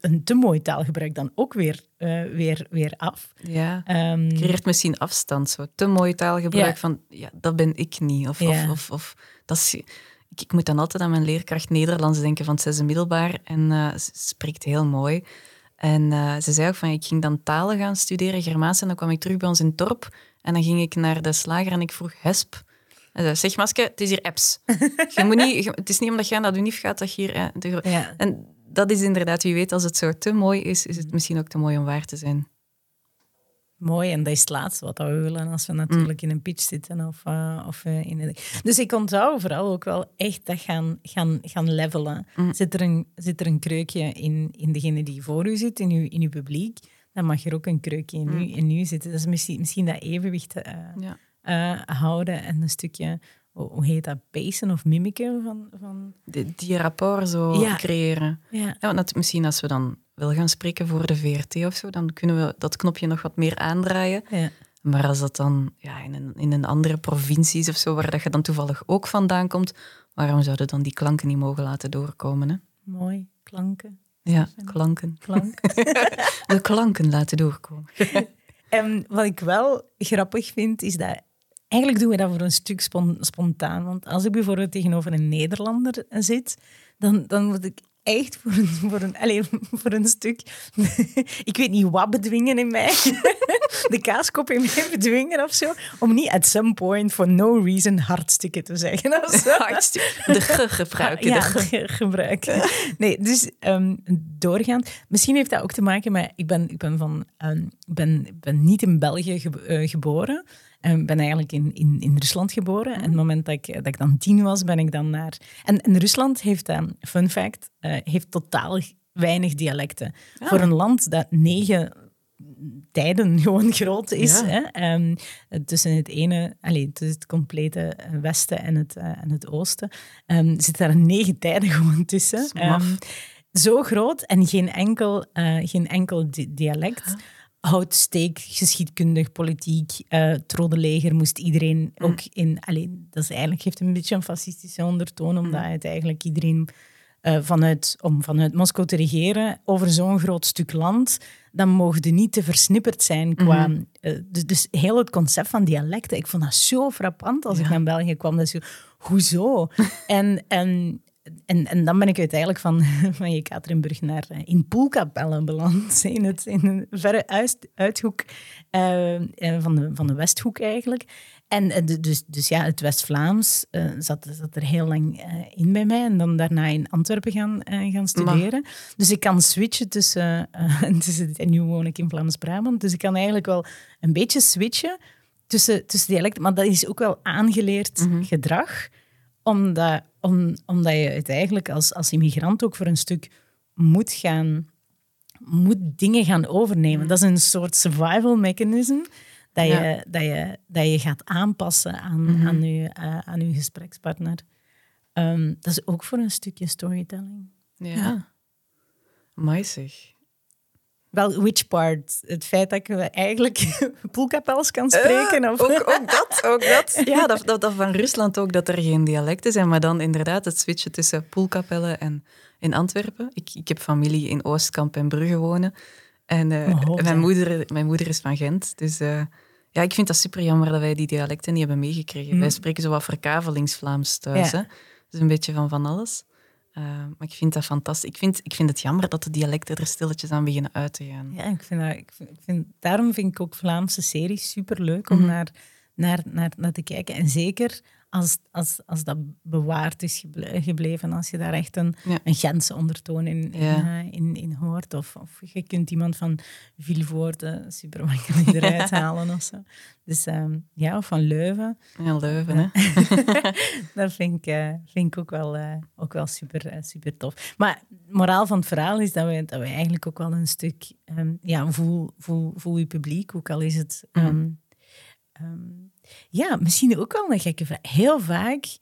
een te mooi taalgebruik dan ook weer af. Ja. Creëert misschien afstand, zo. Te mooi taalgebruik dat ben ik niet. Of dat is... Ik moet dan altijd aan mijn leerkracht Nederlands denken van het zesde middelbaar. En ze spreekt heel mooi. En ze zei ook van, ik ging dan talen gaan studeren, Germaans. En dan kwam ik terug bij ons in het dorp. En dan ging ik naar de slager en ik vroeg hesp. En zei, zeg Maske, het is hier eps. Het is niet omdat jij naar de UNIF gaat dat je hier... En dat is inderdaad, wie weet, als het zo te mooi is, is het misschien ook te mooi om waar te zijn. Mooi, en dat is het laatste wat we willen als we natuurlijk in een pitch zitten. Of in een... Dus ik onthoud vooral ook wel echt dat gaan levelen. Zit er een kreukje in degene die voor u zit, in uw publiek, dan mag er ook een kreukje in u zitten. Dus misschien dat evenwicht houden en een stukje... Hoe heet dat? Pacen of mimiken? Die rapport zo creëren. Ja. Ja, want misschien als we dan wel gaan spreken voor de VRT of zo, dan kunnen we dat knopje nog wat meer aandraaien. Ja. Maar als dat dan in een andere provincie is of zo, waar dat je dan toevallig ook vandaan komt, waarom zouden dan die klanken niet mogen laten doorkomen? Hè? Mooi, klanken. Ja, klanken. De klanken laten doorkomen. Wat ik wel grappig vind, is dat... Eigenlijk doen we dat voor een stuk spontaan. Want als ik bijvoorbeeld tegenover een Nederlander zit, dan moet ik echt voor een stuk... ik weet niet wat bedwingen in mij. De kaaskop in mij bedwingen of zo. Om niet at some point, for no reason, hartstikke te zeggen. Of zo. De g gebruiken. Ja, gebruiken. Nee, dus doorgaand. Misschien heeft dat ook te maken met... Ik ben niet in België geboren. Ik ben eigenlijk in Rusland geboren. En het moment dat ik dan 10 was, ben ik dan naar... En Rusland heeft, fun fact, heeft totaal weinig dialecten. Ja. Voor een land dat 9 tijden gewoon groot is. Ja. Hè? Tussen tussen het complete westen en het oosten, zit daar 9 tijden gewoon tussen. Zo groot en geen enkel dialect. Ja. Houtsteek, geschiedkundig, politiek, trodenleger moest iedereen ook in... Dat is eigenlijk, geeft een beetje een fascistische ondertoon, omdat het eigenlijk iedereen vanuit Moskou te regeren over zo'n groot stuk land, dan mogen die niet te versnipperd zijn qua... Dus heel het concept van dialecten, ik vond dat zo frappant als ik naar België kwam. Dat is hoezo? En dan ben ik uiteindelijk van Yekaterinburg in Poelkapelle beland, in een verre uithoek van de Westhoek eigenlijk. En dus ja, het West-Vlaams zat er heel lang in bij mij. En dan daarna in Antwerpen gaan studeren. Maar... Dus ik kan switchen tussen... En nu woon ik in Vlaams-Brabant. Dus ik kan eigenlijk wel een beetje switchen tussen dialecten. Maar dat is ook wel aangeleerd gedrag. Omdat je het eigenlijk als immigrant ook voor een stuk moet dingen gaan overnemen. Dat is een soort survival mechanism dat je gaat aanpassen aan je gesprekspartner. Dat is ook voor een stukje storytelling. Ja. Amai zeg. Wel, which part? Het feit dat we eigenlijk poelkapels kan spreken? Of? Ook dat. Ja, dat van Rusland ook, dat er geen dialecten zijn. Maar dan inderdaad het switchen tussen poelkapellen en in Antwerpen. Ik heb familie in Oostkamp en Brugge wonen. En mijn moeder is van Ghent. Dus ik vind dat super jammer dat wij die dialecten niet hebben meegekregen. Wij spreken zo wat verkavelingsvlaams thuis. Ja. Hè? Dus een beetje van alles. Maar ik vind dat fantastisch. Ik vind het jammer dat de dialecten er stilletjes aan beginnen uit te gaan. Ja, daarom vind ik ook Vlaamse series superleuk om naar te kijken. En zeker als dat bewaard is gebleven. Als je daar echt een Gentse ondertoon in hoort. Of je kunt iemand van Vilvoorde supermakkelijk eruit halen. Of zo. Dus, of van Leuven. Ja, Leuven, hè. Dat vind ik ook wel super tof. Maar het moraal van het verhaal is dat we eigenlijk ook wel een stuk... voel je publiek, ook al is het... misschien ook wel een gekke vraag. Heel vaak,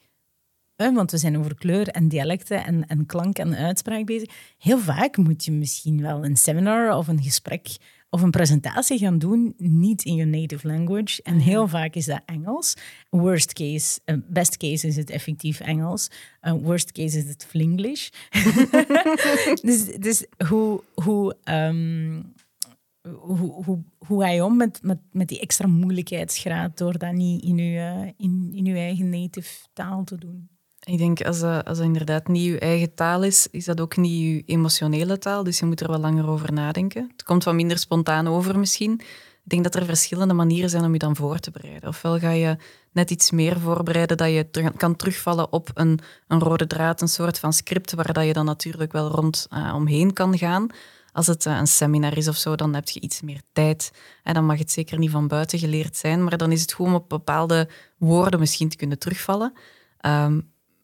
want we zijn over kleur en dialecten en klank en uitspraak bezig, heel vaak moet je misschien wel een seminar of een gesprek of een presentatie gaan doen, niet in je native language. En heel vaak is dat Engels. Worst case, best case is het effectief Engels. Worst case is het Flinglish. dus hoe... Hoe ga je om met die extra moeilijkheidsgraad door dat niet in je eigen native taal te doen? Ik denk, als dat inderdaad niet je eigen taal is, is dat ook niet je emotionele taal. Dus je moet er wel langer over nadenken. Het komt wat minder spontaan over misschien. Ik denk dat er verschillende manieren zijn om je dan voor te bereiden. Ofwel ga je net iets meer voorbereiden dat je kan terugvallen op een rode draad, een soort van script, waar dat je dan natuurlijk wel rond omheen kan gaan. Als het een seminar is of zo, dan heb je iets meer tijd. En dan mag het zeker niet van buiten geleerd zijn. Maar dan is het goed om op bepaalde woorden misschien te kunnen terugvallen.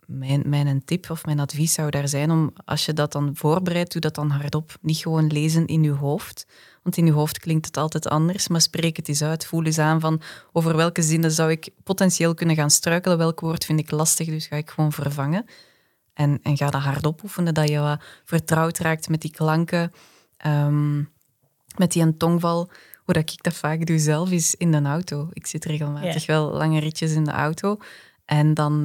Mijn tip of mijn advies zou daar zijn om, als je dat dan voorbereidt, doe dat dan hardop. Niet gewoon lezen in je hoofd. Want in je hoofd klinkt het altijd anders. Maar spreek het eens uit. Voel eens aan van over welke zinnen zou ik potentieel kunnen gaan struikelen. Welk woord vind ik lastig, dus ga ik gewoon vervangen. En ga dat hardop oefenen, dat je wat vertrouwd raakt met die klanken... met die een tongval, hoe dat ik dat vaak doe zelf, is in de auto. Ik zit regelmatig wel lange ritjes in de auto. En dan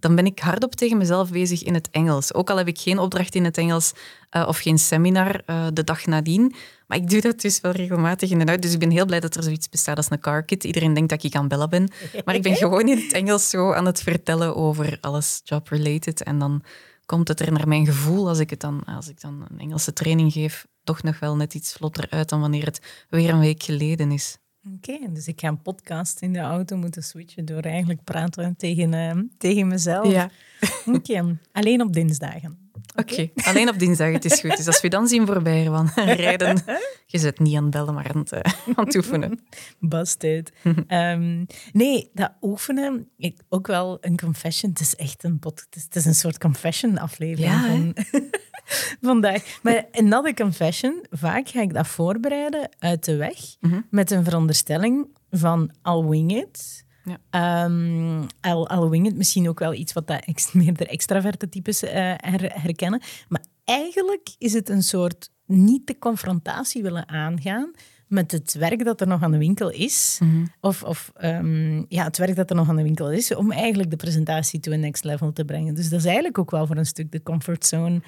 ben ik hardop tegen mezelf bezig in het Engels. Ook al heb ik geen opdracht in het Engels of geen seminar de dag nadien. Maar ik doe dat dus wel regelmatig in de auto. Dus ik ben heel blij dat er zoiets bestaat als een car kit. Iedereen denkt dat ik aan Bella ben. Maar ik ben gewoon in het Engels zo aan het vertellen over alles job-related. En dan komt het er naar mijn gevoel, als ik dan een Engelse training geef, toch nog wel net iets vlotter uit dan wanneer het weer een week geleden is. Oké, dus ik ga een podcast in de auto moeten switchen door eigenlijk praten tegen mezelf. Ja. Oké, alleen op dinsdagen. Oké, alleen op dinsdagen, het is goed. Dus als we dan zien voorbij van rijden, je zit niet aan het bellen, maar aan het oefenen. Bast uit. Nee, dat oefenen, ook wel een confession. Het is echt een podcast, het is een soort confession-aflevering van... vandaag. Maar in dat confession, vaak ga ik dat voorbereiden uit de weg met een veronderstelling van I'll wing it. Ja. I'll wing it. Misschien ook wel iets wat dat meer de extraverte types herkennen. Maar eigenlijk is het een soort niet de confrontatie willen aangaan met het werk dat er nog aan de winkel is. Of het werk dat er nog aan de winkel is om eigenlijk de presentatie to a next level te brengen. Dus dat is eigenlijk ook wel voor een stuk de comfortzone...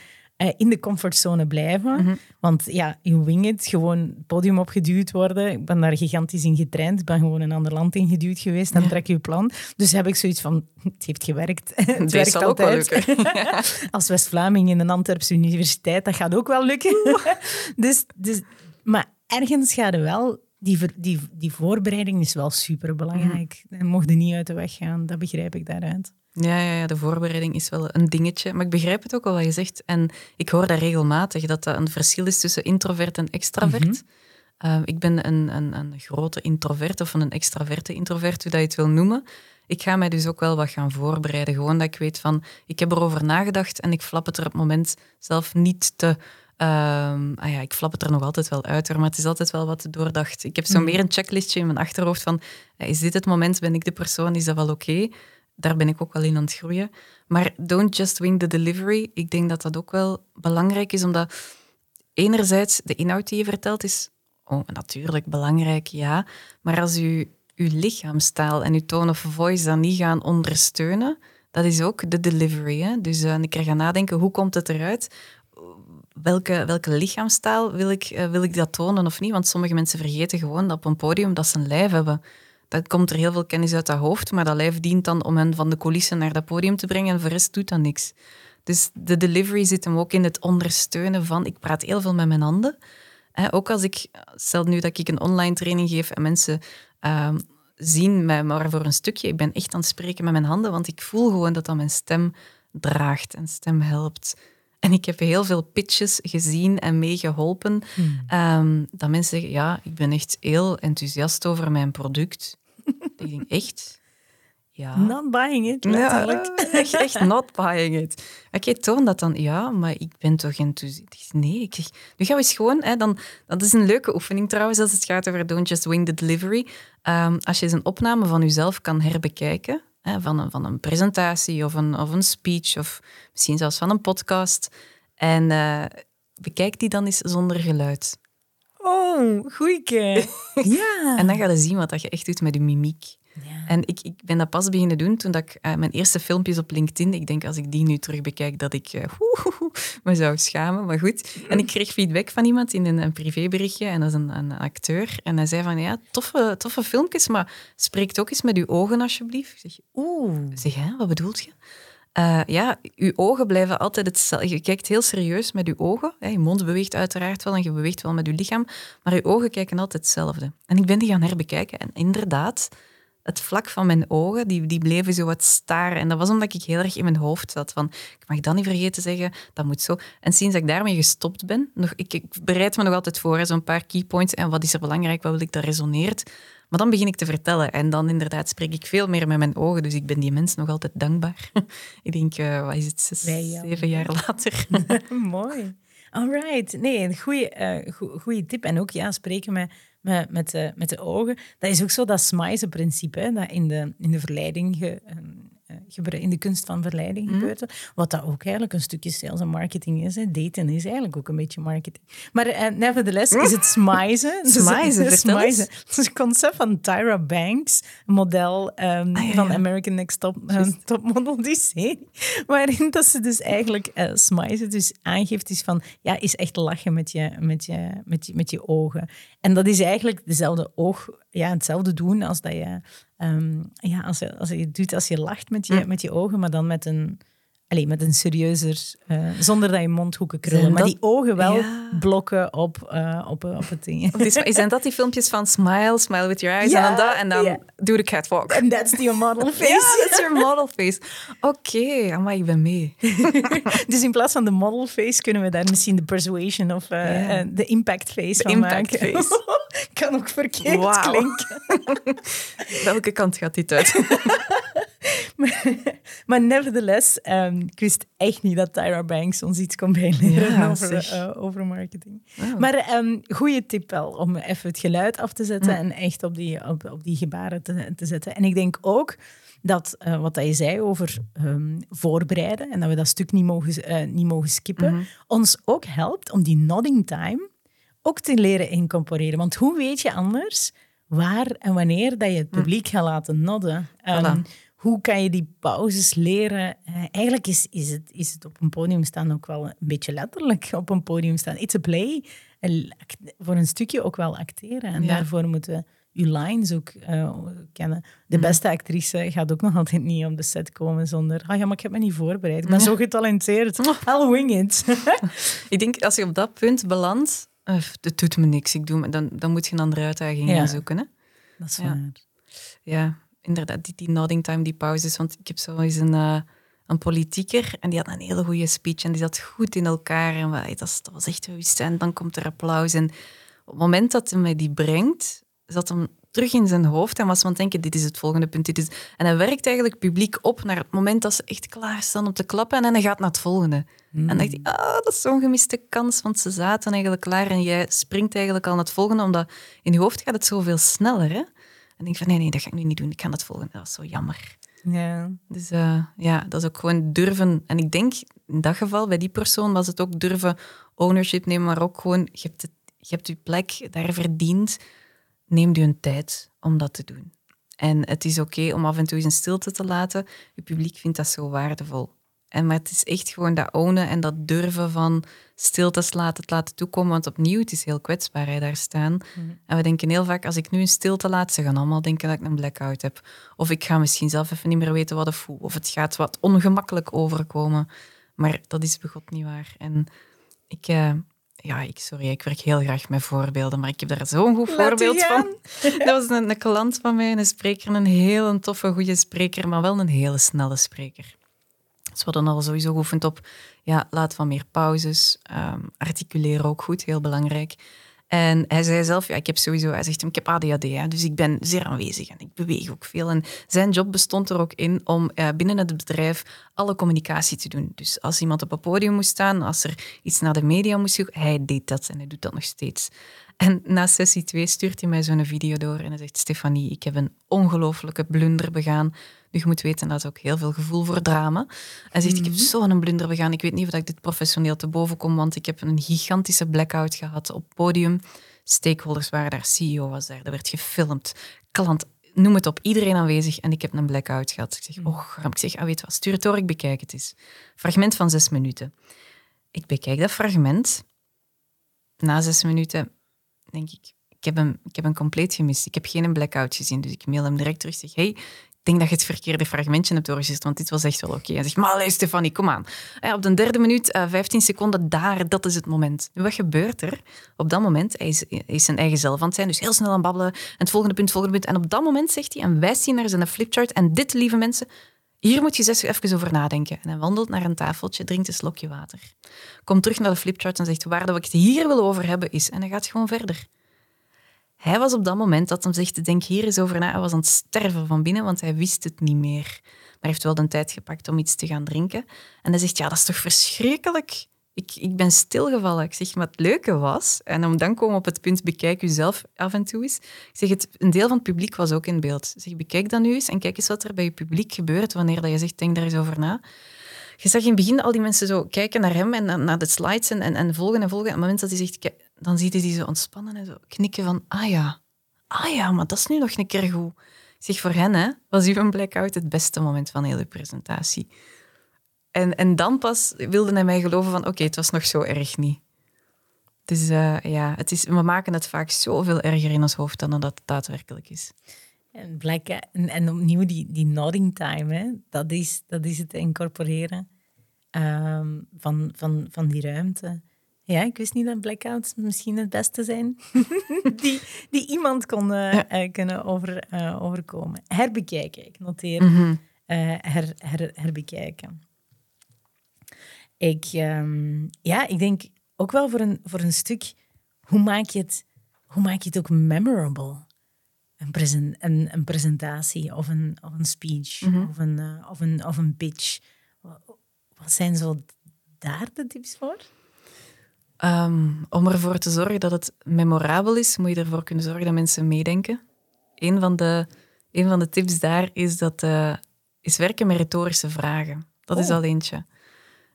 in de comfortzone blijven. Want ja, you wing it, gewoon podium opgeduwd worden. Ik ben daar gigantisch in getraind. Ik ben gewoon een ander land ingeduwd geweest. Dan trek je plan. Dus heb ik zoiets van, het heeft gewerkt. Het werkt zal altijd. Ook wel lukken. Als West-Vlaming in een Antwerpse universiteit, dat gaat ook wel lukken. Dus, maar ergens gaat er wel... Die voorbereiding is wel superbelangrijk. En mocht er niet uit de weg gaan, dat begrijp ik daaruit. Ja, de voorbereiding is wel een dingetje. Maar ik begrijp het ook al wat je zegt. En ik hoor dat regelmatig, dat dat een verschil is tussen introvert en extravert. Ik ben een grote introvert of een extraverte introvert, hoe dat je het wil noemen. Ik ga mij dus ook wel wat gaan voorbereiden. Gewoon dat ik weet van, ik heb erover nagedacht en ik flap het er op het moment zelf niet te... ik flap het er nog altijd wel uit, maar het is altijd wel wat doordacht. Ik heb zo meer een checklistje in mijn achterhoofd van, is dit het moment, ben ik de persoon, is dat wel oké? Daar ben ik ook wel in aan het groeien. Maar don't just wing the delivery. Ik denk dat dat ook wel belangrijk is, omdat enerzijds de inhoud die je vertelt is natuurlijk belangrijk, ja. Maar als je lichaamstaal en je tone of voice dan niet gaan ondersteunen, dat is ook de delivery. Hè? Dus ik ga nadenken, hoe komt het eruit? Welke lichaamstaal wil ik dat tonen of niet? Want sommige mensen vergeten gewoon dat op een podium dat ze een lijf hebben. Dan komt er heel veel kennis uit dat hoofd, maar dat lijf dient dan om hen van de coulissen naar dat podium te brengen en voor de rest doet dat niks. Dus de delivery zit hem ook in het ondersteunen van... Ik praat heel veel met mijn handen. Ook als ik... Stel nu dat ik een online training geef en mensen zien mij maar voor een stukje. Ik ben echt aan het spreken met mijn handen, want ik voel gewoon dat dat mijn stem draagt en stem helpt. En ik heb heel veel pitches gezien en meegeholpen. Dat mensen zeggen, ja, ik ben echt heel enthousiast over mijn product. Ik denk, echt? Ja. Not buying it, letterlijk. Ja, echt not buying it. Oké, toon dat dan. Ja, maar ik ben toch enthousiast. Nee, nu gaan we eens gewoon... dat is een leuke oefening trouwens, als het gaat over don't just wing the delivery. Als je eens een opname van jezelf kan herbekijken... Van een presentatie of een speech of misschien zelfs van een podcast. En bekijk die dan eens zonder geluid. Oh, goeieke. Ja. En dan ga je zien wat je echt doet met je mimiek. Ja. En ik ben dat pas beginnen doen toen dat ik mijn eerste filmpjes op LinkedIn... Ik denk als ik die nu terug bekijk dat ik me zou schamen, maar goed. En ik kreeg feedback van iemand in een privéberichtje en dat is een acteur. En hij zei van ja, toffe filmpjes, maar spreekt ook eens met uw ogen alsjeblieft. Ik zeg, wat bedoelt je? Uw ogen blijven altijd hetzelfde. Je kijkt heel serieus met uw ogen. Ja, je mond beweegt uiteraard wel en je beweegt wel met je lichaam. Maar uw ogen kijken altijd hetzelfde. En ik ben die gaan herbekijken en inderdaad... Het vlak van mijn ogen, die bleven zo wat staren. En dat was omdat ik heel erg in mijn hoofd zat. Van, ik mag dat niet vergeten zeggen, dat moet zo. En sinds ik daarmee gestopt ben... Ik bereid me nog altijd voor, hè, zo'n paar keypoints. En wat is er belangrijk, wat wil ik, dat resoneert. Maar dan begin ik te vertellen. En dan inderdaad spreek ik veel meer met mijn ogen. Dus ik ben die mens nog altijd dankbaar. Ik denk, 7 jaar later. Mooi. Alright. Nee, een goede tip. En ook, ja, spreken met de ogen. Dat is ook zo dat SMILES-principe, dat in de verleiding in de kunst van verleiding gebeurt. Wat dat ook eigenlijk een stukje sales en marketing is. Hè. Daten is eigenlijk ook een beetje marketing. Maar nevertheless is het smijzen. Smijzen. Het is het concept van Tyra Banks, model van American Next Topmodel, die serie. Waarin dat ze dus eigenlijk smijzen, dus aangeeft is van, ja, is echt lachen met je ogen. En dat is eigenlijk dezelfde oog, ja, hetzelfde doen als dat je... als je lacht met je ogen, maar dan met een serieuzer... zonder dat je mondhoeken krullen. Zijn maar dat, die ogen wel blokken op het ding. Zijn dat die filmpjes van smile with your eyes? Ja, en dan doe de catwalk. And that's your model face. Ja, that's your model face. Oké, maar ik ben mee. Dus in plaats van de model face kunnen we daar misschien de persuasion of de impact face van impact maken. Face. Kan ook verkeerd klinken. Welke kant gaat dit uit? maar nevertheless, ik wist echt niet dat Tyra Banks ons iets kon bijleren over marketing. Wow. Maar goede tip wel om even het geluid af te zetten en echt op die gebaren te zetten. En ik denk ook dat wat je zei over voorbereiden en dat we dat stuk niet mogen skippen, ons ook helpt om die nodding time ook te leren incorporeren. Want hoe weet je anders waar en wanneer dat je het publiek gaat laten nodden? Hoe kan je die pauzes leren? Eigenlijk is het op een podium staan ook wel een beetje letterlijk op een podium staan. It's a play. Voor een stukje ook wel acteren. En daarvoor moeten we uw lines ook kennen. De beste actrice gaat ook nog altijd niet op de set komen zonder... maar ik heb me niet voorbereid. Ik ben zo getalenteerd. I'll wing it. Ik denk, als je op dat punt belandt... Het doet me niks. Dan moet je een andere uitdaging gaan zoeken. Hè? Dat is waar. Ja, inderdaad. Die nodding time, die pauzes. Want ik heb zo eens een politieker en die had een hele goede speech en die zat goed in elkaar. En dat was echt wist. En dan komt er applaus. En op het moment dat hij mij die brengt, zat hem terug in zijn hoofd en was van denken, dit is het volgende punt. En hij werkt eigenlijk publiek op naar het moment dat ze echt klaarstaan om te klappen en hij gaat naar het volgende. En dacht ik, dat is zo'n gemiste kans, want ze zaten eigenlijk klaar en jij springt eigenlijk al naar het volgende, omdat in je hoofd gaat het zoveel sneller. Hè? En ik denk van, nee, dat ga ik nu niet doen. Ik ga naar het volgende. Dat is zo jammer. Ja. Dus dat is ook gewoon durven. En ik denk, in dat geval, bij die persoon was het ook durven ownership nemen, maar ook gewoon, je hebt je plek daar verdiend. Neem je een tijd om dat te doen. En het is oké om af en toe eens een stilte te laten. Je publiek vindt dat zo waardevol. Maar het is echt gewoon dat ownen en dat durven van stiltes laten toekomen. Want opnieuw, het is heel kwetsbaar, hè, daar staan. En we denken heel vaak, als ik nu een stilte laat, ze gaan allemaal denken dat ik een blackout heb. Of ik ga misschien zelf even niet meer weten wat ik voel. Of het gaat wat ongemakkelijk overkomen. Maar dat is begot niet waar. En ik... ik werk heel graag met voorbeelden, maar ik heb daar zo'n goed voorbeeld van. Dat was een klant van mij, een spreker, een heel toffe, goede spreker, maar wel een hele snelle spreker. Dus we hadden al sowieso geoefend op, laat wat meer pauzes, articuleren ook goed, heel belangrijk. En hij zei zelf, ik heb ADHD, hè, dus ik ben zeer aanwezig en ik beweeg ook veel. En zijn job bestond er ook in om binnen het bedrijf alle communicatie te doen. Dus als iemand op het podium moest staan, als er iets naar de media moest, hij deed dat en hij doet dat nog steeds. En na sessie 2 stuurt hij mij zo'n video door en hij zegt, Stefanie, ik heb een ongelooflijke blunder begaan. Nu, je moet weten, dat is ook heel veel gevoel voor drama. Hij zegt, ik heb zo'n blunder begaan. Ik weet niet of ik dit professioneel te boven kom, want ik heb een gigantische blackout gehad op het podium. Stakeholders waren daar, CEO was daar, er werd gefilmd. Klant, noem het op, iedereen aanwezig. En ik heb een blackout gehad. Ik zeg, weet je wat, stuur het door, ik bekijk het eens. Fragment van 6 minuten. Ik bekijk dat fragment. Na 6 minuten denk ik, ik heb hem compleet gemist. Ik heb geen blackout gezien, dus ik mail hem direct terug. Zeg, hey... Ik denk dat je het verkeerde fragmentje hebt doorgezet, want dit was echt wel oké. Hij zegt, maar allee, Stefanie, kom aan. Op de 3e minuut, 15 seconden, dat is het moment. Wat gebeurt er? Op dat moment, hij is zijn eigen zelf aan het zijn, dus heel snel aan het babbelen. En het volgende punt. En op dat moment zegt hij, en wijst hij naar zijn flipchart, en dit, lieve mensen, hier moet je 6 even over nadenken. En hij wandelt naar een tafeltje, drinkt een slokje water. Komt terug naar de flipchart en zegt, waar dat we het hier willen over hebben is. En hij gaat gewoon verder. Hij was op dat moment dat hij zegt, denk hier eens over na. Hij was aan het sterven van binnen, want hij wist het niet meer. Maar hij heeft wel de tijd gepakt om iets te gaan drinken. En hij zegt, dat is toch verschrikkelijk? Ik ben stilgevallen. Ik zeg, maar het leuke was... En om dan komen op het punt, bekijk jezelf af en toe eens. Ik zeg, een deel van het publiek was ook in beeld. Ik zeg, bekijk dat nu eens en kijk eens wat er bij je publiek gebeurt wanneer dat je zegt, denk daar eens over na. Je zag in het begin al die mensen zo kijken naar hem en naar de slides en volgen en volgen. En op het moment dat hij zegt, kijk, dan zie je die zo ontspannen en zo knikken van, ah ja, maar dat is nu nog een keer goed. Ik zeg, voor hen hè, was uw blackout het beste moment van heel de presentatie. En dan pas wilde hij mij geloven van, oké, het was nog zo erg niet. Dus we maken het vaak zoveel erger in ons hoofd dan dat het daadwerkelijk is. En, en opnieuw die nodding time, hè? Dat is het incorporeren van die ruimte. Ja, ik wist niet dat blackouts misschien het beste zijn die iemand kunnen overkomen. Herbekijken, ik noteer. Mm-hmm. Herbekijken. Ik denk ook wel voor een stuk, hoe maak je het ook memorable? Een presentatie of een speech, mm-hmm, of een pitch. Wat zijn zo daar de tips voor? Om ervoor te zorgen dat het memorabel is, moet je ervoor kunnen zorgen dat mensen meedenken. Een van de tips daar is dat is werken met retorische vragen. Dat is al eentje.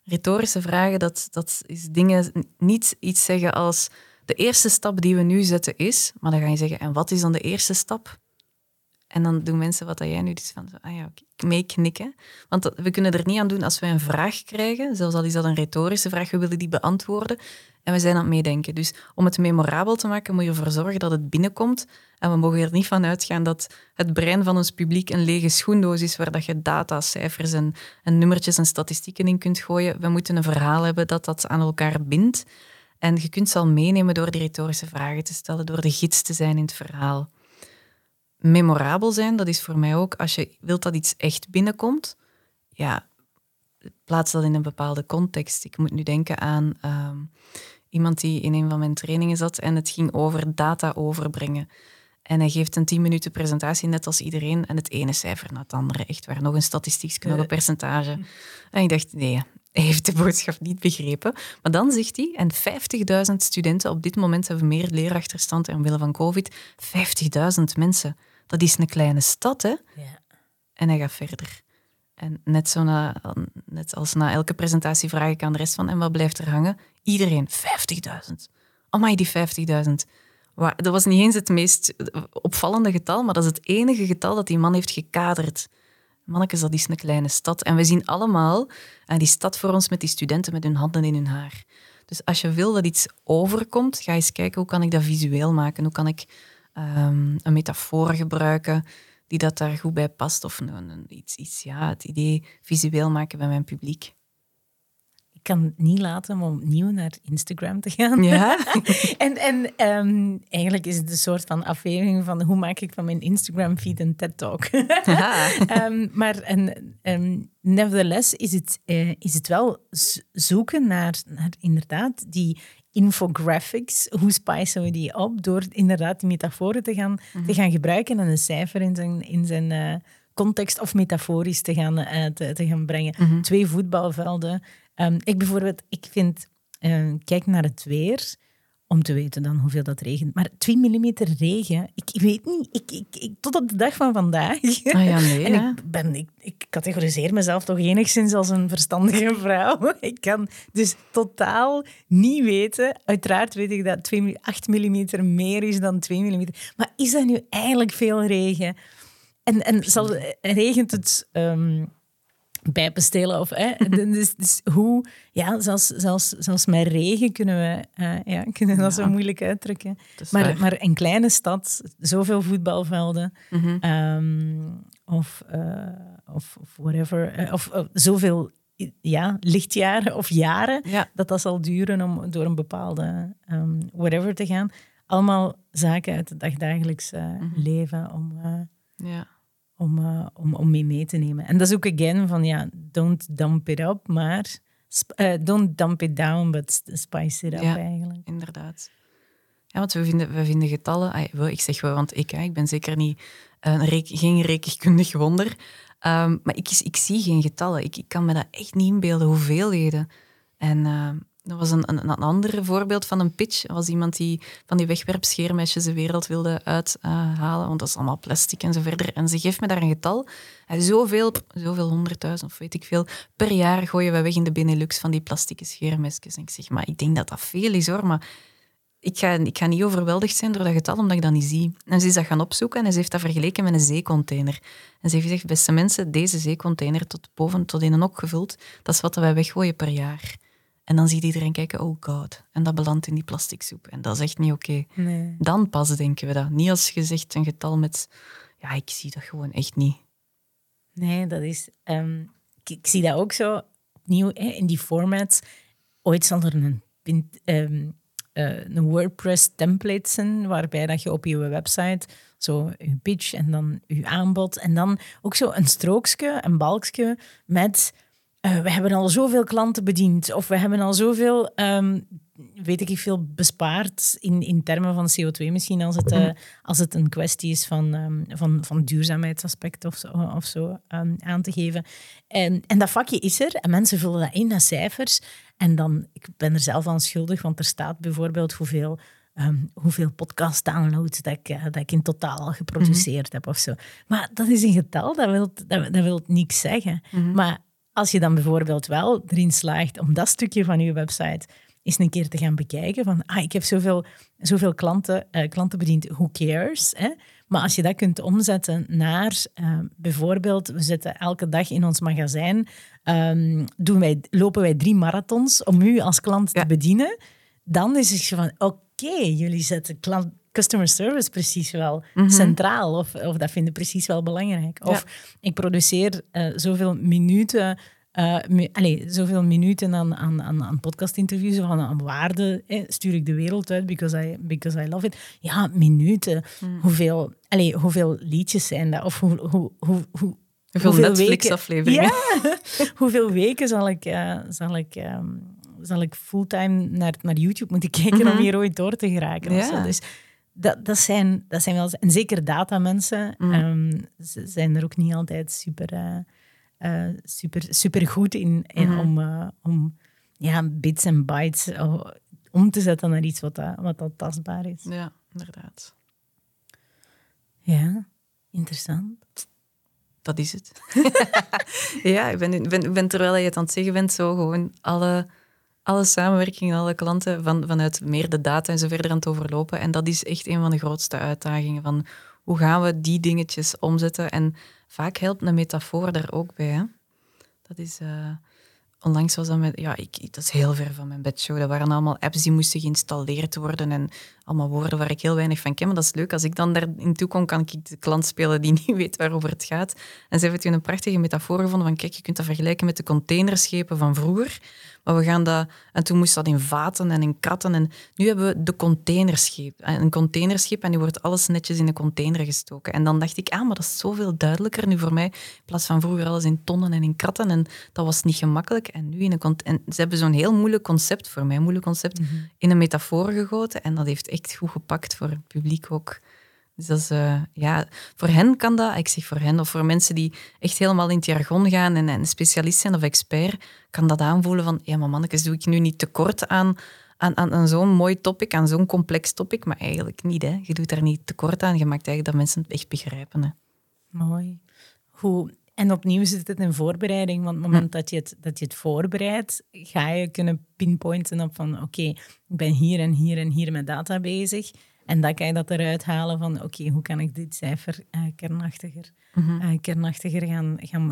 Retorische vragen, dat is dingen, niet iets zeggen als de eerste stap die we nu zetten is, maar dan ga je zeggen, en wat is dan de eerste stap? En dan doen mensen wat jij nu doet, van zo, okay, meeknikken. Want we kunnen er niet aan doen als we een vraag krijgen, zelfs al is dat een retorische vraag, we willen die beantwoorden en we zijn aan het meedenken. Dus om het memorabel te maken moet je ervoor zorgen dat het binnenkomt en we mogen er niet van uitgaan dat het brein van ons publiek een lege schoendoos is waar dat je data, cijfers en nummertjes en statistieken in kunt gooien. We moeten een verhaal hebben dat aan elkaar bindt en je kunt ze al meenemen door die retorische vragen te stellen, door de gids te zijn in het verhaal. Memorabel zijn, dat is voor mij ook, als je wilt dat iets echt binnenkomt, ja, plaats dat in een bepaalde context. Ik moet nu denken aan iemand die in een van mijn trainingen zat en het ging over data overbrengen. En hij geeft een 10 minuten presentatie, net als iedereen, en het ene cijfer na het andere, echt waar, nog een statistiek, nog een percentage. En ik dacht, nee, hij heeft de boodschap niet begrepen. Maar dan zegt hij, en 50.000 studenten, op dit moment hebben meer leerachterstand en omwille van COVID, 50.000 mensen. Dat is een kleine stad, hè? Ja. En hij gaat verder. En net als na elke presentatie vraag ik aan de rest van, en wat blijft er hangen? Iedereen, 50.000. Amai, die 50.000. Dat was niet eens het meest opvallende getal, maar dat is het enige getal dat die man heeft gekaderd. Mannekes, dat is een kleine stad. En we zien allemaal die stad voor ons met die studenten met hun handen in hun haar. Dus als je wil dat iets overkomt, ga eens kijken hoe kan ik dat visueel maken. Hoe kan ik een metafoor gebruiken die dat daar goed bij past. Of het idee visueel maken bij mijn publiek. Ik kan het niet laten om opnieuw naar Instagram te gaan. Ja. en eigenlijk is het een soort van aflevering van hoe maak ik van mijn Instagram-feed een TED Talk. Ja. Maar nevertheless is het wel zoeken naar inderdaad die infographics. Hoe spicen we die op? Door inderdaad die metaforen te gaan gebruiken en een cijfer in zijn context of metaforisch te gaan brengen. Mm-hmm. 2 voetbalvelden. Ik kijk naar het weer, om te weten dan hoeveel dat regent. Maar 2 millimeter regen, ik weet niet, ik tot op de dag van vandaag. Ah ja, nee, en ik categoriseer mezelf toch enigszins als een verstandige vrouw. Ik kan dus totaal niet weten. Uiteraard weet ik dat 8 millimeter meer is dan 2 millimeter. Maar is dat nu eigenlijk veel regen? Regent het... pijpen stelen of... Dus hoe... Ja, zelfs met regen kunnen we dat zo moeilijk uitdrukken. Maar een kleine stad, zoveel voetbalvelden, mm-hmm, of whatever, of zoveel lichtjaren of jaren, dat zal duren om door een bepaalde whatever te gaan. Allemaal zaken uit het dagdagelijks leven om mee te nemen. En dat is ook again van, don't dump it up, maar... don't dump it down, but spice it up eigenlijk. Ja, inderdaad. Ja, want we vinden getallen... Ik zeg wel, want ik ben zeker niet geen rekenkundig wonder. Maar ik zie geen getallen. Ik kan me dat echt niet inbeelden, hoeveelheden. En Dat was een ander voorbeeld van een pitch. Dat was iemand die van die wegwerpscheermesjes de wereld wilde uithalen. Want dat is allemaal plastic en zo verder. En ze geeft me daar een getal. En zoveel 100.000 of weet ik veel, per jaar gooien we weg in de Benelux van die plastieke scheermesjes. En ik zeg, maar ik denk dat dat veel is hoor. Maar ik ga niet overweldigd zijn door dat getal, omdat ik dat niet zie. En ze is dat gaan opzoeken en ze heeft dat vergeleken met een zeecontainer. En ze heeft gezegd, beste mensen, deze zeecontainer tot boven, tot in een hok gevuld, dat is wat wij weggooien per jaar. En dan ziet iedereen kijken, oh god. En dat belandt in die plasticsoep. En dat is echt niet oké. Nee. Dan pas denken we dat. Niet als je zegt een getal met... Ja, ik zie dat gewoon echt niet. Nee, dat is... ik zie dat ook zo opnieuw in die formats. Ooit zal er een WordPress-template zijn, waarbij dat je op je website zo je pitch en dan je aanbod. En dan ook zo een strookje, een balkje met... we hebben al zoveel klanten bediend of we hebben al zoveel, weet ik veel, bespaard in termen van CO2 misschien als het een kwestie is van duurzaamheidsaspect of zo aan te geven. En dat vakje is er en mensen vullen dat in, dat cijfers. En dan, ik ben er zelf aan schuldig, want er staat bijvoorbeeld hoeveel podcast-downloads dat ik in totaal al geproduceerd heb of zo. Maar dat is een getal, dat wil niks zeggen. Maar als je dan bijvoorbeeld wel erin slaagt om dat stukje van je website eens een keer te gaan bekijken, van ik heb zoveel klanten bediend, who cares? Hè? Maar als je dat kunt omzetten naar bijvoorbeeld, we zitten elke dag in ons magazijn, lopen wij 3 marathons om u als klant te bedienen, dan is het van oké, jullie zetten customer service precies wel centraal. Of dat vinden precies wel belangrijk. Of ik produceer zoveel minuten aan podcastinterviews of aan waarde. Stuur ik de wereld uit because I love it. Ja, minuten. Hoeveel liedjes zijn dat? Of hoeveel Netflix-afleveringen? Ja. Hoeveel weken zal ik fulltime naar YouTube moeten kijken om hier ooit door te geraken? Ja. Ofzo. Dus... Dat zijn wel... En zeker datamensen ze zijn er ook niet altijd super goed in om bits en bytes om te zetten naar iets wat tastbaar is. Ja, inderdaad. Ja, interessant. Dat is het. Ja, ik ben terwijl je het aan het zeggen bent, zo gewoon alle samenwerkingen, alle klanten vanuit meer de data en zo verder aan het overlopen. En dat is echt een van de grootste uitdagingen. Van hoe gaan we die dingetjes omzetten? En vaak helpt een metafoor daar ook bij. Hè? Dat is... Onlangs was dat met... Ja, dat is heel ver van mijn bedshow. Dat waren allemaal apps die moesten geïnstalleerd worden en allemaal woorden waar ik heel weinig van ken. Maar dat is leuk. Als ik dan daarin toe kom, kan ik de klant spelen die niet weet waarover het gaat. En ze hebben toen een prachtige metafoor gevonden van... Kijk, je kunt dat vergelijken met de containerschepen van vroeger. Maar we gaan dat... En toen moest dat in vaten en in kratten. En nu hebben we de containerschip. Een containerschip en nu wordt alles netjes in de container gestoken. En dan dacht ik, maar dat is zoveel duidelijker nu voor mij. In plaats van vroeger alles in tonnen en in kratten. En dat was niet gemakkelijk. En nu en ze hebben zo'n heel moeilijk concept, voor mij een moeilijk concept, in een metafoor gegoten. En dat heeft echt goed gepakt voor het publiek ook. Dus dat is, voor hen kan dat, ik zeg voor hen, of voor mensen die echt helemaal in het jargon gaan en specialist zijn of expert, kan dat aanvoelen van, ja maar mannetjes, doe ik nu niet tekort aan zo'n mooi topic, aan zo'n complex topic, maar eigenlijk niet. Hè. Je doet daar niet tekort aan, je maakt eigenlijk dat mensen het echt begrijpen. Hè. Mooi. Hoe... En opnieuw zit het in voorbereiding, want op het moment dat je het voorbereidt, ga je kunnen pinpointen op van oké, ik ben hier en hier en hier met data bezig. En dan kan je dat eruit halen van oké, hoe kan ik dit cijfer kernachtiger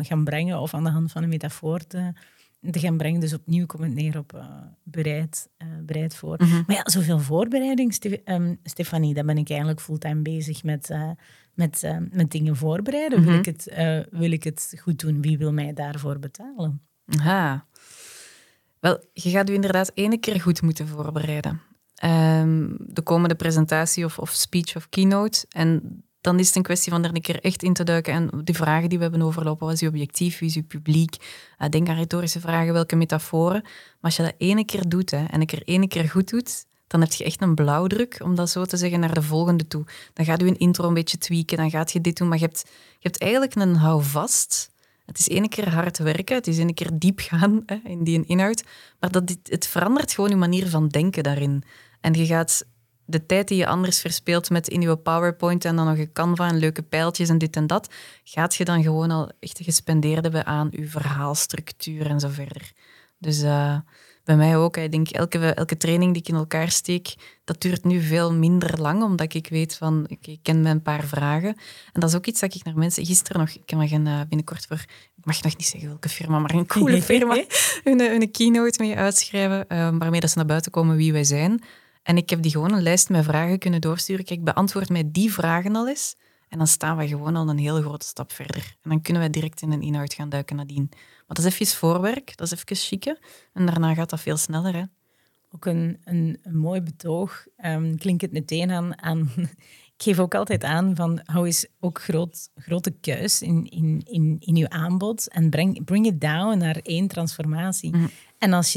gaan brengen of aan de hand van een metafoor te gaan brengen. Dus opnieuw komt het neer op bereid voor. Maar ja, zoveel voorbereiding, Stefanie, daar ben ik eigenlijk fulltime bezig met dingen voorbereiden. Wil ik het goed doen? Wie wil mij daarvoor betalen? Aha. Wel, je gaat je inderdaad 1 keer goed moeten voorbereiden. De komende presentatie of speech of keynote. En dan is het een kwestie van er een keer echt in te duiken. En de vragen die we hebben overlopen, wat is je objectief, wie is je publiek? Denk aan retorische vragen, welke metaforen. Maar als je dat 1 keer doet en een keer 1 keer goed doet... dan heb je echt een blauwdruk, om dat zo te zeggen, naar de volgende toe. Dan gaat je een intro een beetje tweaken, dan gaat je dit doen. Maar je hebt eigenlijk een houvast Het is ene keer hard werken, het is ene keer diep gaan in die inhoud, maar het verandert gewoon je manier van denken daarin. En je gaat de tijd die je anders verspeelt met in je PowerPoint en dan nog een Canva en leuke pijltjes en dit en dat, gaat je dan gewoon al echt gespendeerd hebben aan je verhaalstructuur en zo verder. Dus bij mij ook. Ik denk, elke training die ik in elkaar steek, dat duurt nu veel minder lang, omdat ik weet van, ik ken mijn paar vragen. En dat is ook iets dat ik naar mensen gisteren nog... Ik mag binnenkort voor... Ik mag nog niet zeggen welke firma, maar een coole firma. Hun keynote mee uitschrijven, waarmee dat ze naar buiten komen wie wij zijn. En ik heb die gewoon een lijst met vragen kunnen doorsturen. Kijk, beantwoord mij die vragen al eens. En dan staan we gewoon al een hele grote stap verder. En dan kunnen wij direct in een inhoud gaan duiken nadien. Maar dat is even voorwerk, dat is even chique. En daarna gaat dat veel sneller, hè. Ook een mooi betoog. Klinkt het meteen aan... Ik geef ook altijd aan van... Hou eens ook grote keus in je aanbod. En bring it down naar één transformatie. Mm. En als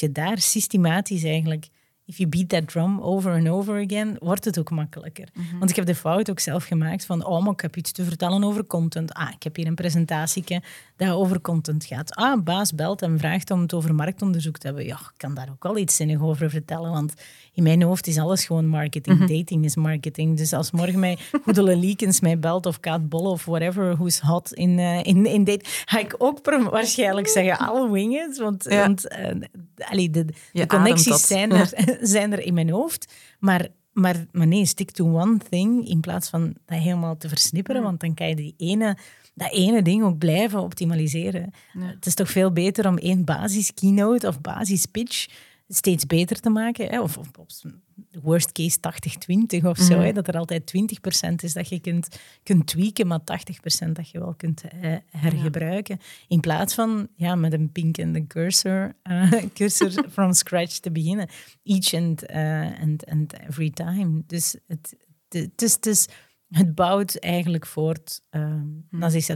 je daar systematisch eigenlijk... If you beat that drum over and over again, wordt het ook makkelijker. Mm-hmm. Want ik heb de fout ook zelf gemaakt van... Oh, maar ik heb iets te vertellen over content. Ah, ik heb hier een presentatieke dat over content gaat. Ah, baas belt en vraagt om het over marktonderzoek te hebben. Ja, ik kan daar ook wel iets zinnig over vertellen. Want in mijn hoofd is alles gewoon marketing. Mm-hmm. Dating is marketing. Dus als morgen mij Goedele Leekens mij belt of Kaat Bolle of whatever, who's hot in date, ga ik ook waarschijnlijk zeggen, I'll wing it. Want de connecties zijn er... Ja. Zijn er in mijn hoofd. Maar nee, stick to one thing in plaats van dat helemaal te versnipperen. Ja. Want dan kan je dat ene ding ook blijven optimaliseren. Ja. Het is toch veel beter om één basis keynote of basis pitch steeds beter te maken. Hè? Of worst case 80-20 of zo. Ja. Hè? Dat er altijd 20% is dat je kunt tweaken, maar 80% dat je wel kunt hergebruiken. Ja. In plaats van met een pinkende cursor from scratch te beginnen. Each and every time. Dus het bouwt eigenlijk voort.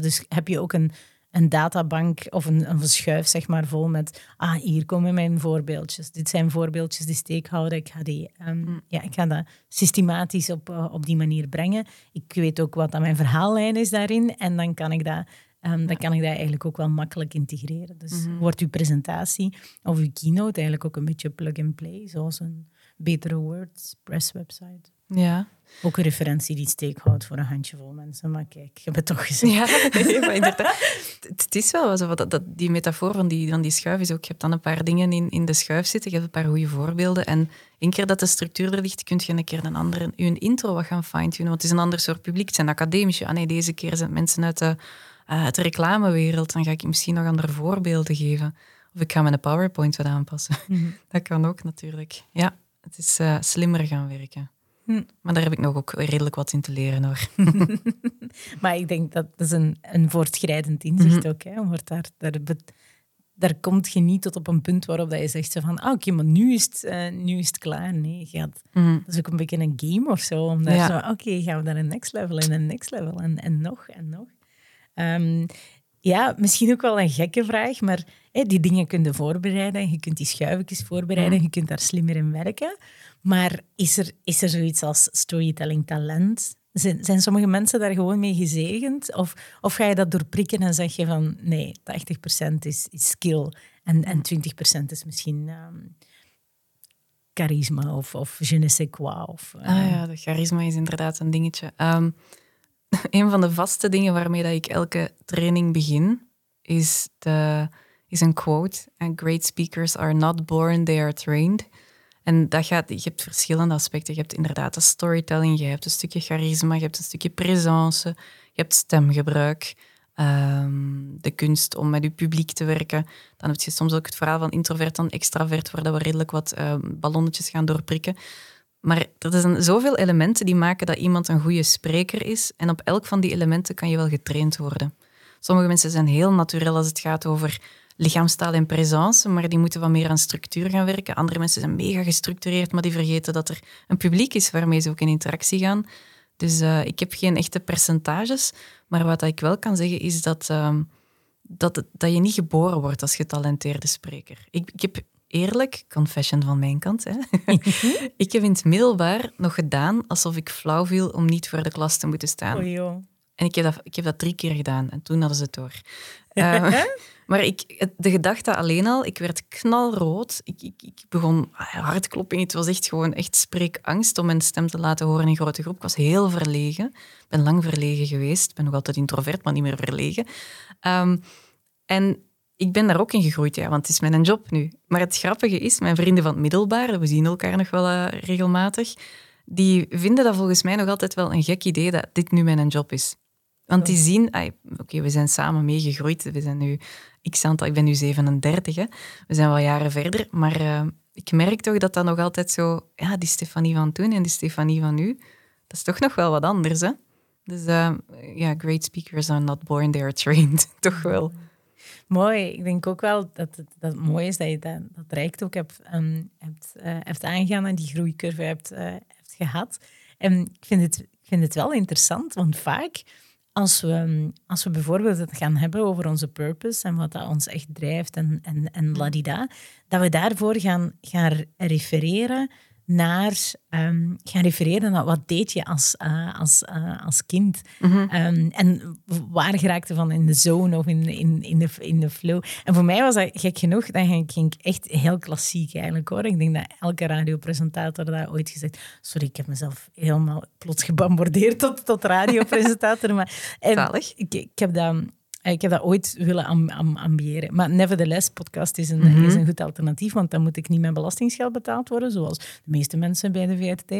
Dus heb je ook een databank of een schuif, zeg maar, vol met... Ah, hier komen mijn voorbeeldjes. Dit zijn voorbeeldjes die steekhouden. Ik ga die... ik ga dat systematisch op die manier brengen. Ik weet ook wat mijn verhaallijn is daarin. En dan kan ik dat... Dan kan ik dat eigenlijk ook wel makkelijk integreren. Dus wordt uw presentatie of uw keynote eigenlijk ook een beetje plug-and-play, zoals een betere WordPress website. Ja. Ook een referentie die steekhoudt voor een handjevol mensen. Maar kijk, ik heb het toch gezegd. Ja, nee, maar inderdaad. Het is wel zo. Die metafoor van die schuif is ook... Je hebt dan een paar dingen in de schuif zitten. Je hebt een paar goede voorbeelden. En één keer dat de structuur er ligt, kun je een keer een andere... Je intro wat gaan fine-tunen. Want het is een ander soort publiek. Het zijn academische. Ah nee, deze keer zijn mensen uit de reclamewereld. Dan ga ik misschien nog andere voorbeelden geven. Of ik ga mijn PowerPoint wat aanpassen. Mm-hmm. Dat kan ook natuurlijk. Ja, het is slimmer gaan werken. Maar daar heb ik nog ook redelijk wat in te leren, hoor. Maar ik denk dat is een voortschrijdend inzicht ook. Hè. Wordt daar kom je niet tot op een punt waarop dat je zegt zo van maar nu is het klaar. Nee, gaat. Dat is ook een beetje een game of zo. Om daar zo, gaan we naar een next level en een next level en nog en nog. Ja, misschien ook wel een gekke vraag, maar die dingen kun je voorbereiden. Je kunt die schuifjes voorbereiden, je kunt daar slimmer in werken. Maar is er zoiets als storytelling talent? Zijn sommige mensen daar gewoon mee gezegend? Of ga je dat doorprikken en zeg je van... Nee, 80% is skill en 20% is misschien... charisma of je ne sais quoi. De charisma is inderdaad een dingetje. Een van de vaste dingen waarmee dat ik elke training begin, is een quote. Great speakers are not born, they are trained. En je hebt verschillende aspecten. Je hebt inderdaad de storytelling, je hebt een stukje charisma, je hebt een stukje présence, je hebt stemgebruik, de kunst om met je publiek te werken. Dan heb je soms ook het verhaal van introvert en extravert, waar we redelijk wat ballonnetjes gaan doorprikken. Maar er zijn zoveel elementen die maken dat iemand een goede spreker is. En op elk van die elementen kan je wel getraind worden. Sommige mensen zijn heel natuurlijk als het gaat over lichaamstaal en présence, maar die moeten wat meer aan structuur gaan werken. Andere mensen zijn mega gestructureerd, maar die vergeten dat er een publiek is waarmee ze ook in interactie gaan. Dus ik heb geen echte percentages, maar wat ik wel kan zeggen is dat je niet geboren wordt als getalenteerde spreker. Ik heb eerlijk, confession van mijn kant, hè? Ik heb in het middelbaar nog gedaan alsof ik flauw viel om niet voor de klas te moeten staan. En ik heb dat 3 keer gedaan en toen hadden ze het door. Maar de gedachte alleen al, ik werd knalrood. Ik begon hartklopping. Het was echt spreekangst om mijn stem te laten horen in grote groep. Ik was heel verlegen. Ik ben lang verlegen geweest. Ik ben nog altijd introvert, maar niet meer verlegen. En ik ben daar ook in gegroeid, ja, want het is mijn job nu. Maar het grappige is, mijn vrienden van het middelbaar, we zien elkaar nog wel regelmatig, die vinden dat volgens mij nog altijd wel een gek idee dat dit nu mijn job is. Want die zien, oké, we zijn samen meegegroeid. We zijn nu ik ben nu 37, hè. We zijn wel jaren verder. Maar ik merk toch dat nog altijd zo... Ja, die Stefanie van toen en die Stefanie van nu, dat is toch nog wel wat anders, hè. Dus great speakers are not born, they are trained. Toch wel. Mooi. Ik denk ook wel dat het mooi is dat je dat traject ook hebt aangegaan en die groeicurve hebt gehad. En ik vind het wel interessant, want vaak... Als we bijvoorbeeld het gaan hebben over onze purpose en wat dat ons echt drijft en ladida, dat we daarvoor gaan refereren naar wat deed je als kind. Mm-hmm. En waar geraakte van in de zone of in de flow. En voor mij was dat gek genoeg. Dan ging ik echt heel klassiek eigenlijk, hoor. Ik denk dat elke radiopresentator daar ooit gezegd... Sorry, ik heb mezelf helemaal plots gebombardeerd tot radiopresentator. Maar, ik heb dat ooit willen ambiëren. Maar nevertheless, podcast is is een goed alternatief, want dan moet ik niet mijn belastingsgeld betaald worden, zoals de meeste mensen bij de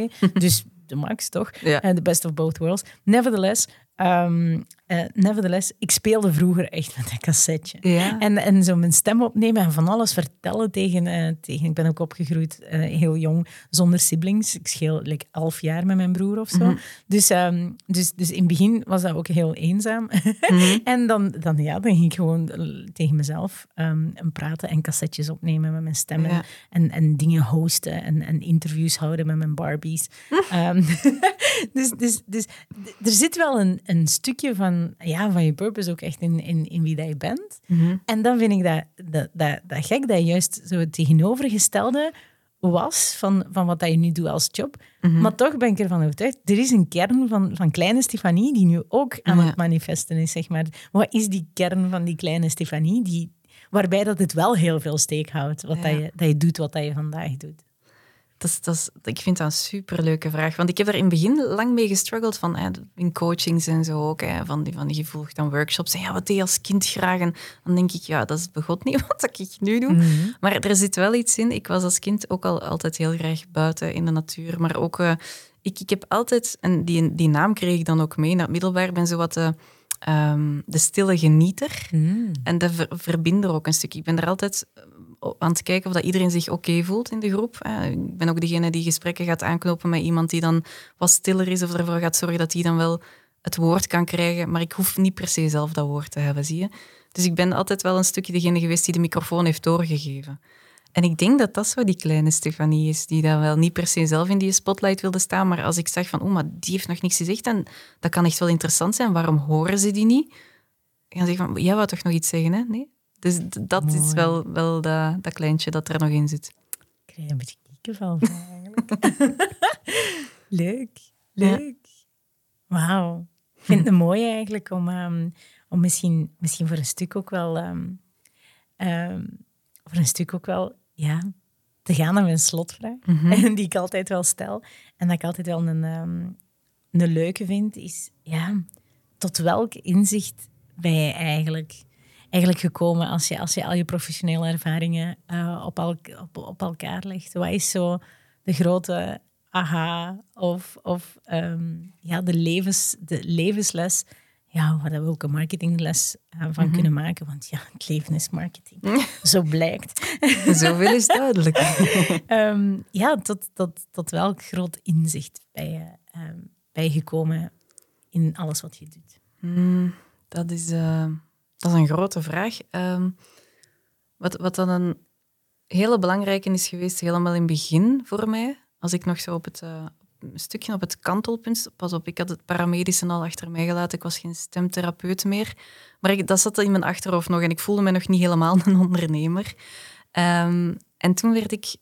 VRT. Dus de max, toch? Ja. The best of both worlds. Nevertheless, ik speelde vroeger echt met een cassetje. Ja. En zo mijn stem opnemen en van alles vertellen tegen... Ik ben ook opgegroeid heel jong, zonder siblings. Ik scheel 11 jaar met mijn broer of zo. Mm-hmm. Dus in het begin was dat ook heel eenzaam. Mm-hmm. En dan ging ik gewoon tegen mezelf praten en cassetjes opnemen met mijn stem. Ja. En dingen hosten en interviews houden met mijn Barbies. Dus er zit wel een stukje van je purpose ook echt in wie dat je bent. Mm-hmm. En dan vind ik dat gek dat je juist zo het tegenovergestelde was van wat dat je nu doet als job. Mm-hmm. Maar toch ben ik ervan overtuigd, er is een kern van kleine Stefanie die nu ook aan het manifesten is, zeg maar. Wat is die kern van die kleine Stefanie waarbij dat het wel heel veel steek houdt, dat je doet wat dat je vandaag doet? Ik vind dat een superleuke vraag. Want ik heb daar in het begin lang mee gestruggeld in coachings en zo ook. Van die gevolgd aan workshops. En wat deed je als kind graag? En dan denk ik, dat is begot niet wat ik nu doe. Mm-hmm. Maar er zit wel iets in. Ik was als kind ook altijd heel graag buiten in de natuur. Maar ook, ik heb altijd... En die naam kreeg ik dan ook mee. Na het middelbaar ben zo wat... de stille genieter. Mm. En de verbinder ook een stukje. Ik ben er altijd aan het kijken of dat iedereen zich oké voelt in de groep. Ik ben ook degene die gesprekken gaat aanknopen met iemand die dan wat stiller is of ervoor gaat zorgen dat die dan wel het woord kan krijgen. Maar ik hoef niet per se zelf dat woord te hebben, zie je. Dus ik ben altijd wel een stukje degene geweest die de microfoon heeft doorgegeven. En ik denk dat dat zo die kleine Stefanie is, die dan wel niet per se zelf in die spotlight wilde staan, maar als ik zag van, maar die heeft nog niks gezegd en dat kan echt wel interessant zijn, waarom horen ze die niet? En dan zeg ik van, jij wou toch nog iets zeggen, hè? Nee? Dus dat Mooi. Is wel dat kleintje dat er nog in zit. Ik krijg een beetje kiekenval van, eigenlijk. Leuk. Ja. Wauw. Ik vind het mooi eigenlijk om misschien voor een stuk ook wel... te gaan naar mijn slotvraag, mm-hmm. die ik altijd wel stel en dat ik altijd wel een leuke vind, is tot welk inzicht ben je eigenlijk gekomen als je al je professionele ervaringen op elkaar legt? Wat is zo de grote aha of de levensles... waar we ook een marketingles van kunnen maken. Want het leven is marketing. Zo blijkt. Zoveel is duidelijk. Tot welk groot inzicht ben je gekomen in alles wat je doet? Dat is een grote vraag. Wat dan een hele belangrijke is geweest, helemaal in het begin voor mij, als ik nog zo op het... een stukje op het kantelpunt. Pas op, ik had het paramedische al achter mij gelaten. Ik was geen stemtherapeut meer. Maar dat zat in mijn achterhoofd nog en ik voelde me nog niet helemaal een ondernemer. En toen werd ik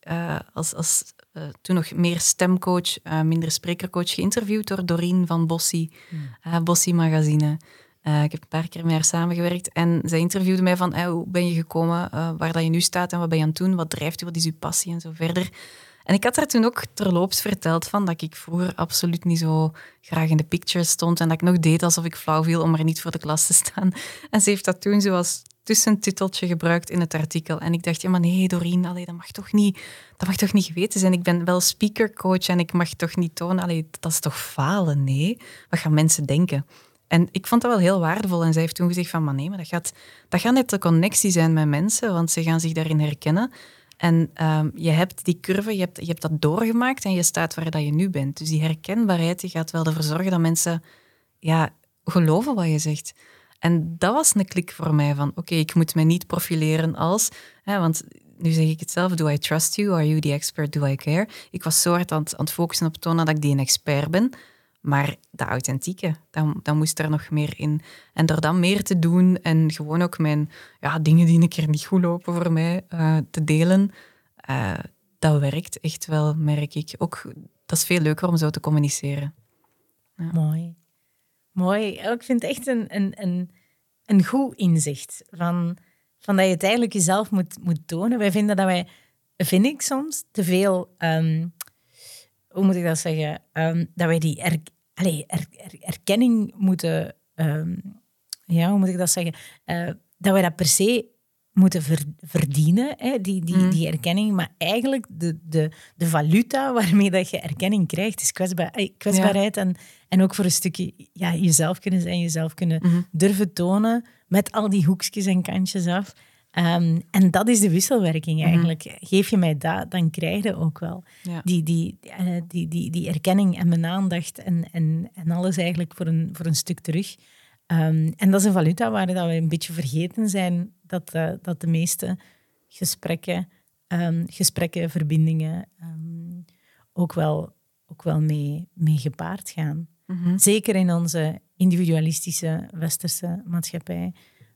toen nog meer stemcoach, minder sprekercoach, geïnterviewd door Doreen van Bossi, Bossi Magazine. Ik heb een paar keer met haar samengewerkt en zij interviewde mij van hoe ben je gekomen, waar dat je nu staat en wat ben je aan het doen, wat drijft u, wat is uw passie en zo verder. En ik had haar toen ook terloops verteld van dat ik vroeger absoluut niet zo graag in de pictures stond en dat ik nog deed alsof ik flauw viel om er niet voor de klas te staan. En ze heeft dat toen zoals tussentiteltje gebruikt in het artikel. En ik dacht, ja maar nee Doreen, dat mag toch niet geweten zijn. Ik ben wel speakercoach en ik mag toch niet tonen, dat is toch falen? Nee, wat gaan mensen denken? En ik vond dat wel heel waardevol. En zij heeft toen gezegd van, maar nee, maar dat gaat net de connectie zijn met mensen, want ze gaan zich daarin herkennen. En je hebt die curve, je hebt dat doorgemaakt en je staat waar dat je nu bent. Dus die herkenbaarheid die gaat wel ervoor zorgen dat mensen geloven wat je zegt. En dat was een klik voor mij van, oké, ik moet mij niet profileren als... Hè, want nu zeg ik het zelf, do I trust you? Are you the expert? Do I care? Ik was zo hard aan het focussen op tonen dat ik die een expert ben. Maar de authentieke, dan moest er nog meer in. En door dat meer te doen en gewoon ook mijn dingen die een keer niet goed lopen voor mij te delen, dat werkt echt wel, merk ik. Ook, dat is veel leuker om zo te communiceren. Ja. Mooi. Mooi. Ik vind het echt een goed inzicht van dat je het eigenlijk jezelf moet tonen. Wij vinden dat wij, vind ik soms, te veel... hoe moet ik dat zeggen? Dat wij die erkenning moeten... hoe moet ik dat zeggen? Dat wij dat per se moeten verdienen, hè? Die erkenning. Maar eigenlijk de valuta waarmee dat je erkenning krijgt, is kwetsbaarheid. Ja. En ook voor een stukje jezelf kunnen zijn, jezelf kunnen durven tonen, met al die hoekjes en kantjes af. En dat is de wisselwerking eigenlijk. Geef je mij dat, dan krijg je ook wel die erkenning en mijn aandacht en alles eigenlijk voor een stuk terug. En dat is een valuta waar dat we een beetje vergeten zijn, dat de meeste gesprekken, verbindingen ook wel mee gepaard gaan. Mm-hmm. Zeker in onze individualistische, westerse maatschappij.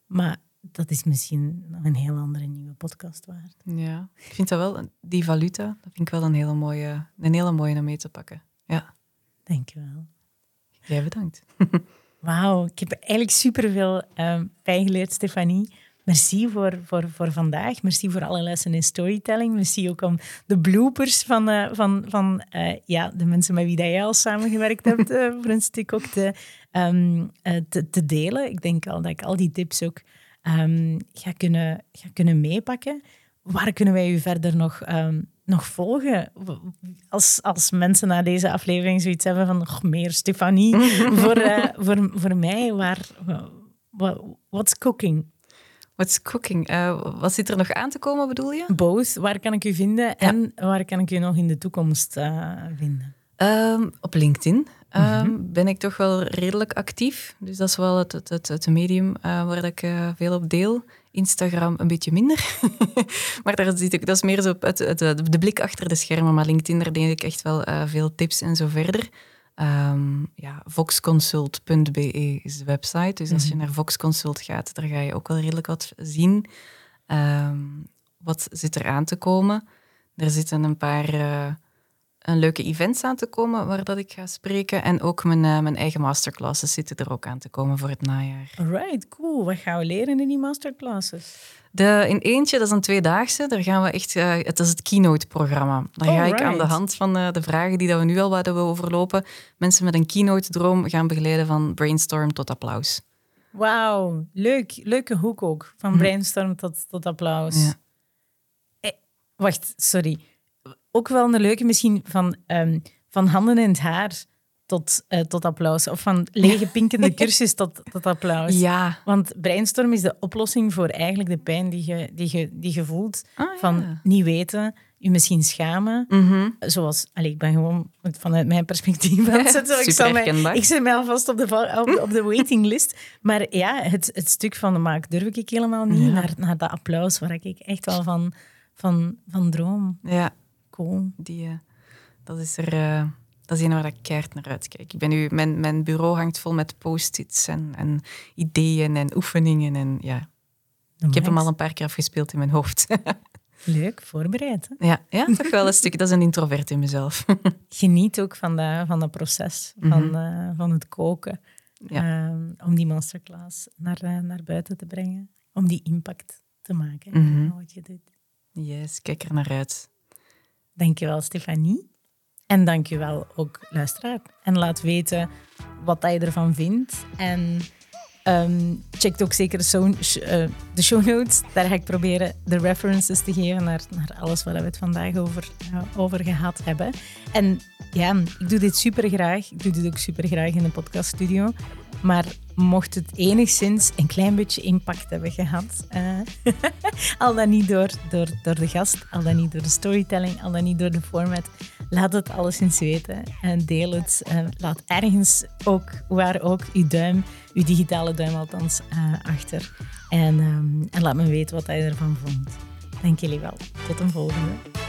Maar dat is misschien een heel andere nieuwe podcast waard. Ja, ik vind dat wel, die valuta, dat vind ik wel een hele mooie om mee te pakken. Ja. Dankjewel. Jij bedankt. Wauw, ik heb eigenlijk superveel bijgeleerd, Stefanie. Merci voor vandaag. Merci voor alle lessen in storytelling. Merci ook om de bloopers van de mensen met wie jij al samengewerkt hebt voor een stuk ook te delen. Ik denk al dat ik al die tips ook ga kunnen meepakken. Waar kunnen wij u verder nog volgen? Als mensen na deze aflevering zoiets hebben van nog meer Stefanie voor mij. What's cooking? What's cooking? Wat zit er nog aan te komen, bedoel je? Both. Waar kan ik u vinden en waar kan ik u nog in de toekomst vinden? Op LinkedIn. Ben ik toch wel redelijk actief. Dus dat is wel het medium waar ik veel op deel. Instagram een beetje minder. Maar dat is meer zo de blik achter de schermen. Maar LinkedIn, daar deel ik echt wel veel tips en zo verder. Voxconsult.be is de website. Dus als je naar Voxconsult gaat, daar ga je ook wel redelijk wat zien. Wat zit er aan te komen? Er zitten een paar... een leuke events aan te komen waar dat ik ga spreken. En ook mijn eigen masterclasses zitten er ook aan te komen voor het najaar. Alright, cool. Wat gaan we leren in die masterclasses? In eentje, dat is een tweedaagse. Daar gaan we echt... het is het keynote-programma. Daar ga ik aan de hand van de vragen die dat we nu al hadden overlopen, mensen met een keynote-droom gaan begeleiden van brainstorm tot applaus. Wauw, leuk. Leuke hoek ook. Van brainstorm tot applaus. Ja. Wacht, sorry. Ook wel een leuke misschien van handen in het haar tot applaus. Of van lege pinkende cursus tot applaus. Ja. Want brainstorm is de oplossing voor eigenlijk de pijn die je voelt. Van niet weten, je misschien schamen. Mm-hmm. Zoals, ik ben gewoon vanuit mijn perspectief aan het zetten. Ik zet mij alvast op de waitinglist. Maar ja, het stuk van de maak durf ik helemaal niet. Ja. Naar dat applaus waar ik echt wel van droom. Ja. Dat is een waar ik keihard naar uitkijk. Ik ben nu, mijn bureau hangt vol met post-its en ideeën en oefeningen. En, ja. Ik heb hem al een paar keer afgespeeld in mijn hoofd. Leuk, voorbereid. Hè? Ja, toch wel een stuk. Dat is een introvert in mezelf. Geniet ook van dat proces, van het koken. ja. Om die masterclass naar buiten te brengen. Om die impact te maken. Mm-hmm. Wat je doet. Yes, kijk er naar uit. Dankjewel, Stefanie. En dankjewel ook, luisteraar. En laat weten wat je ervan vindt. En check ook zeker de show notes. Daar ga ik proberen de references te geven naar alles waar we het vandaag over gehad hebben. En ja, ik doe dit super graag. Ik doe dit ook super graag in de podcaststudio. Maar mocht het enigszins een klein beetje impact hebben gehad, al dan niet door de gast, al dan niet door de storytelling, al dan niet door de format, laat het alleszins weten en deel het. Laat ergens ook, waar ook, uw digitale duim althans, achter. En laat me weten wat je ervan vond. Dank jullie wel. Tot een volgende.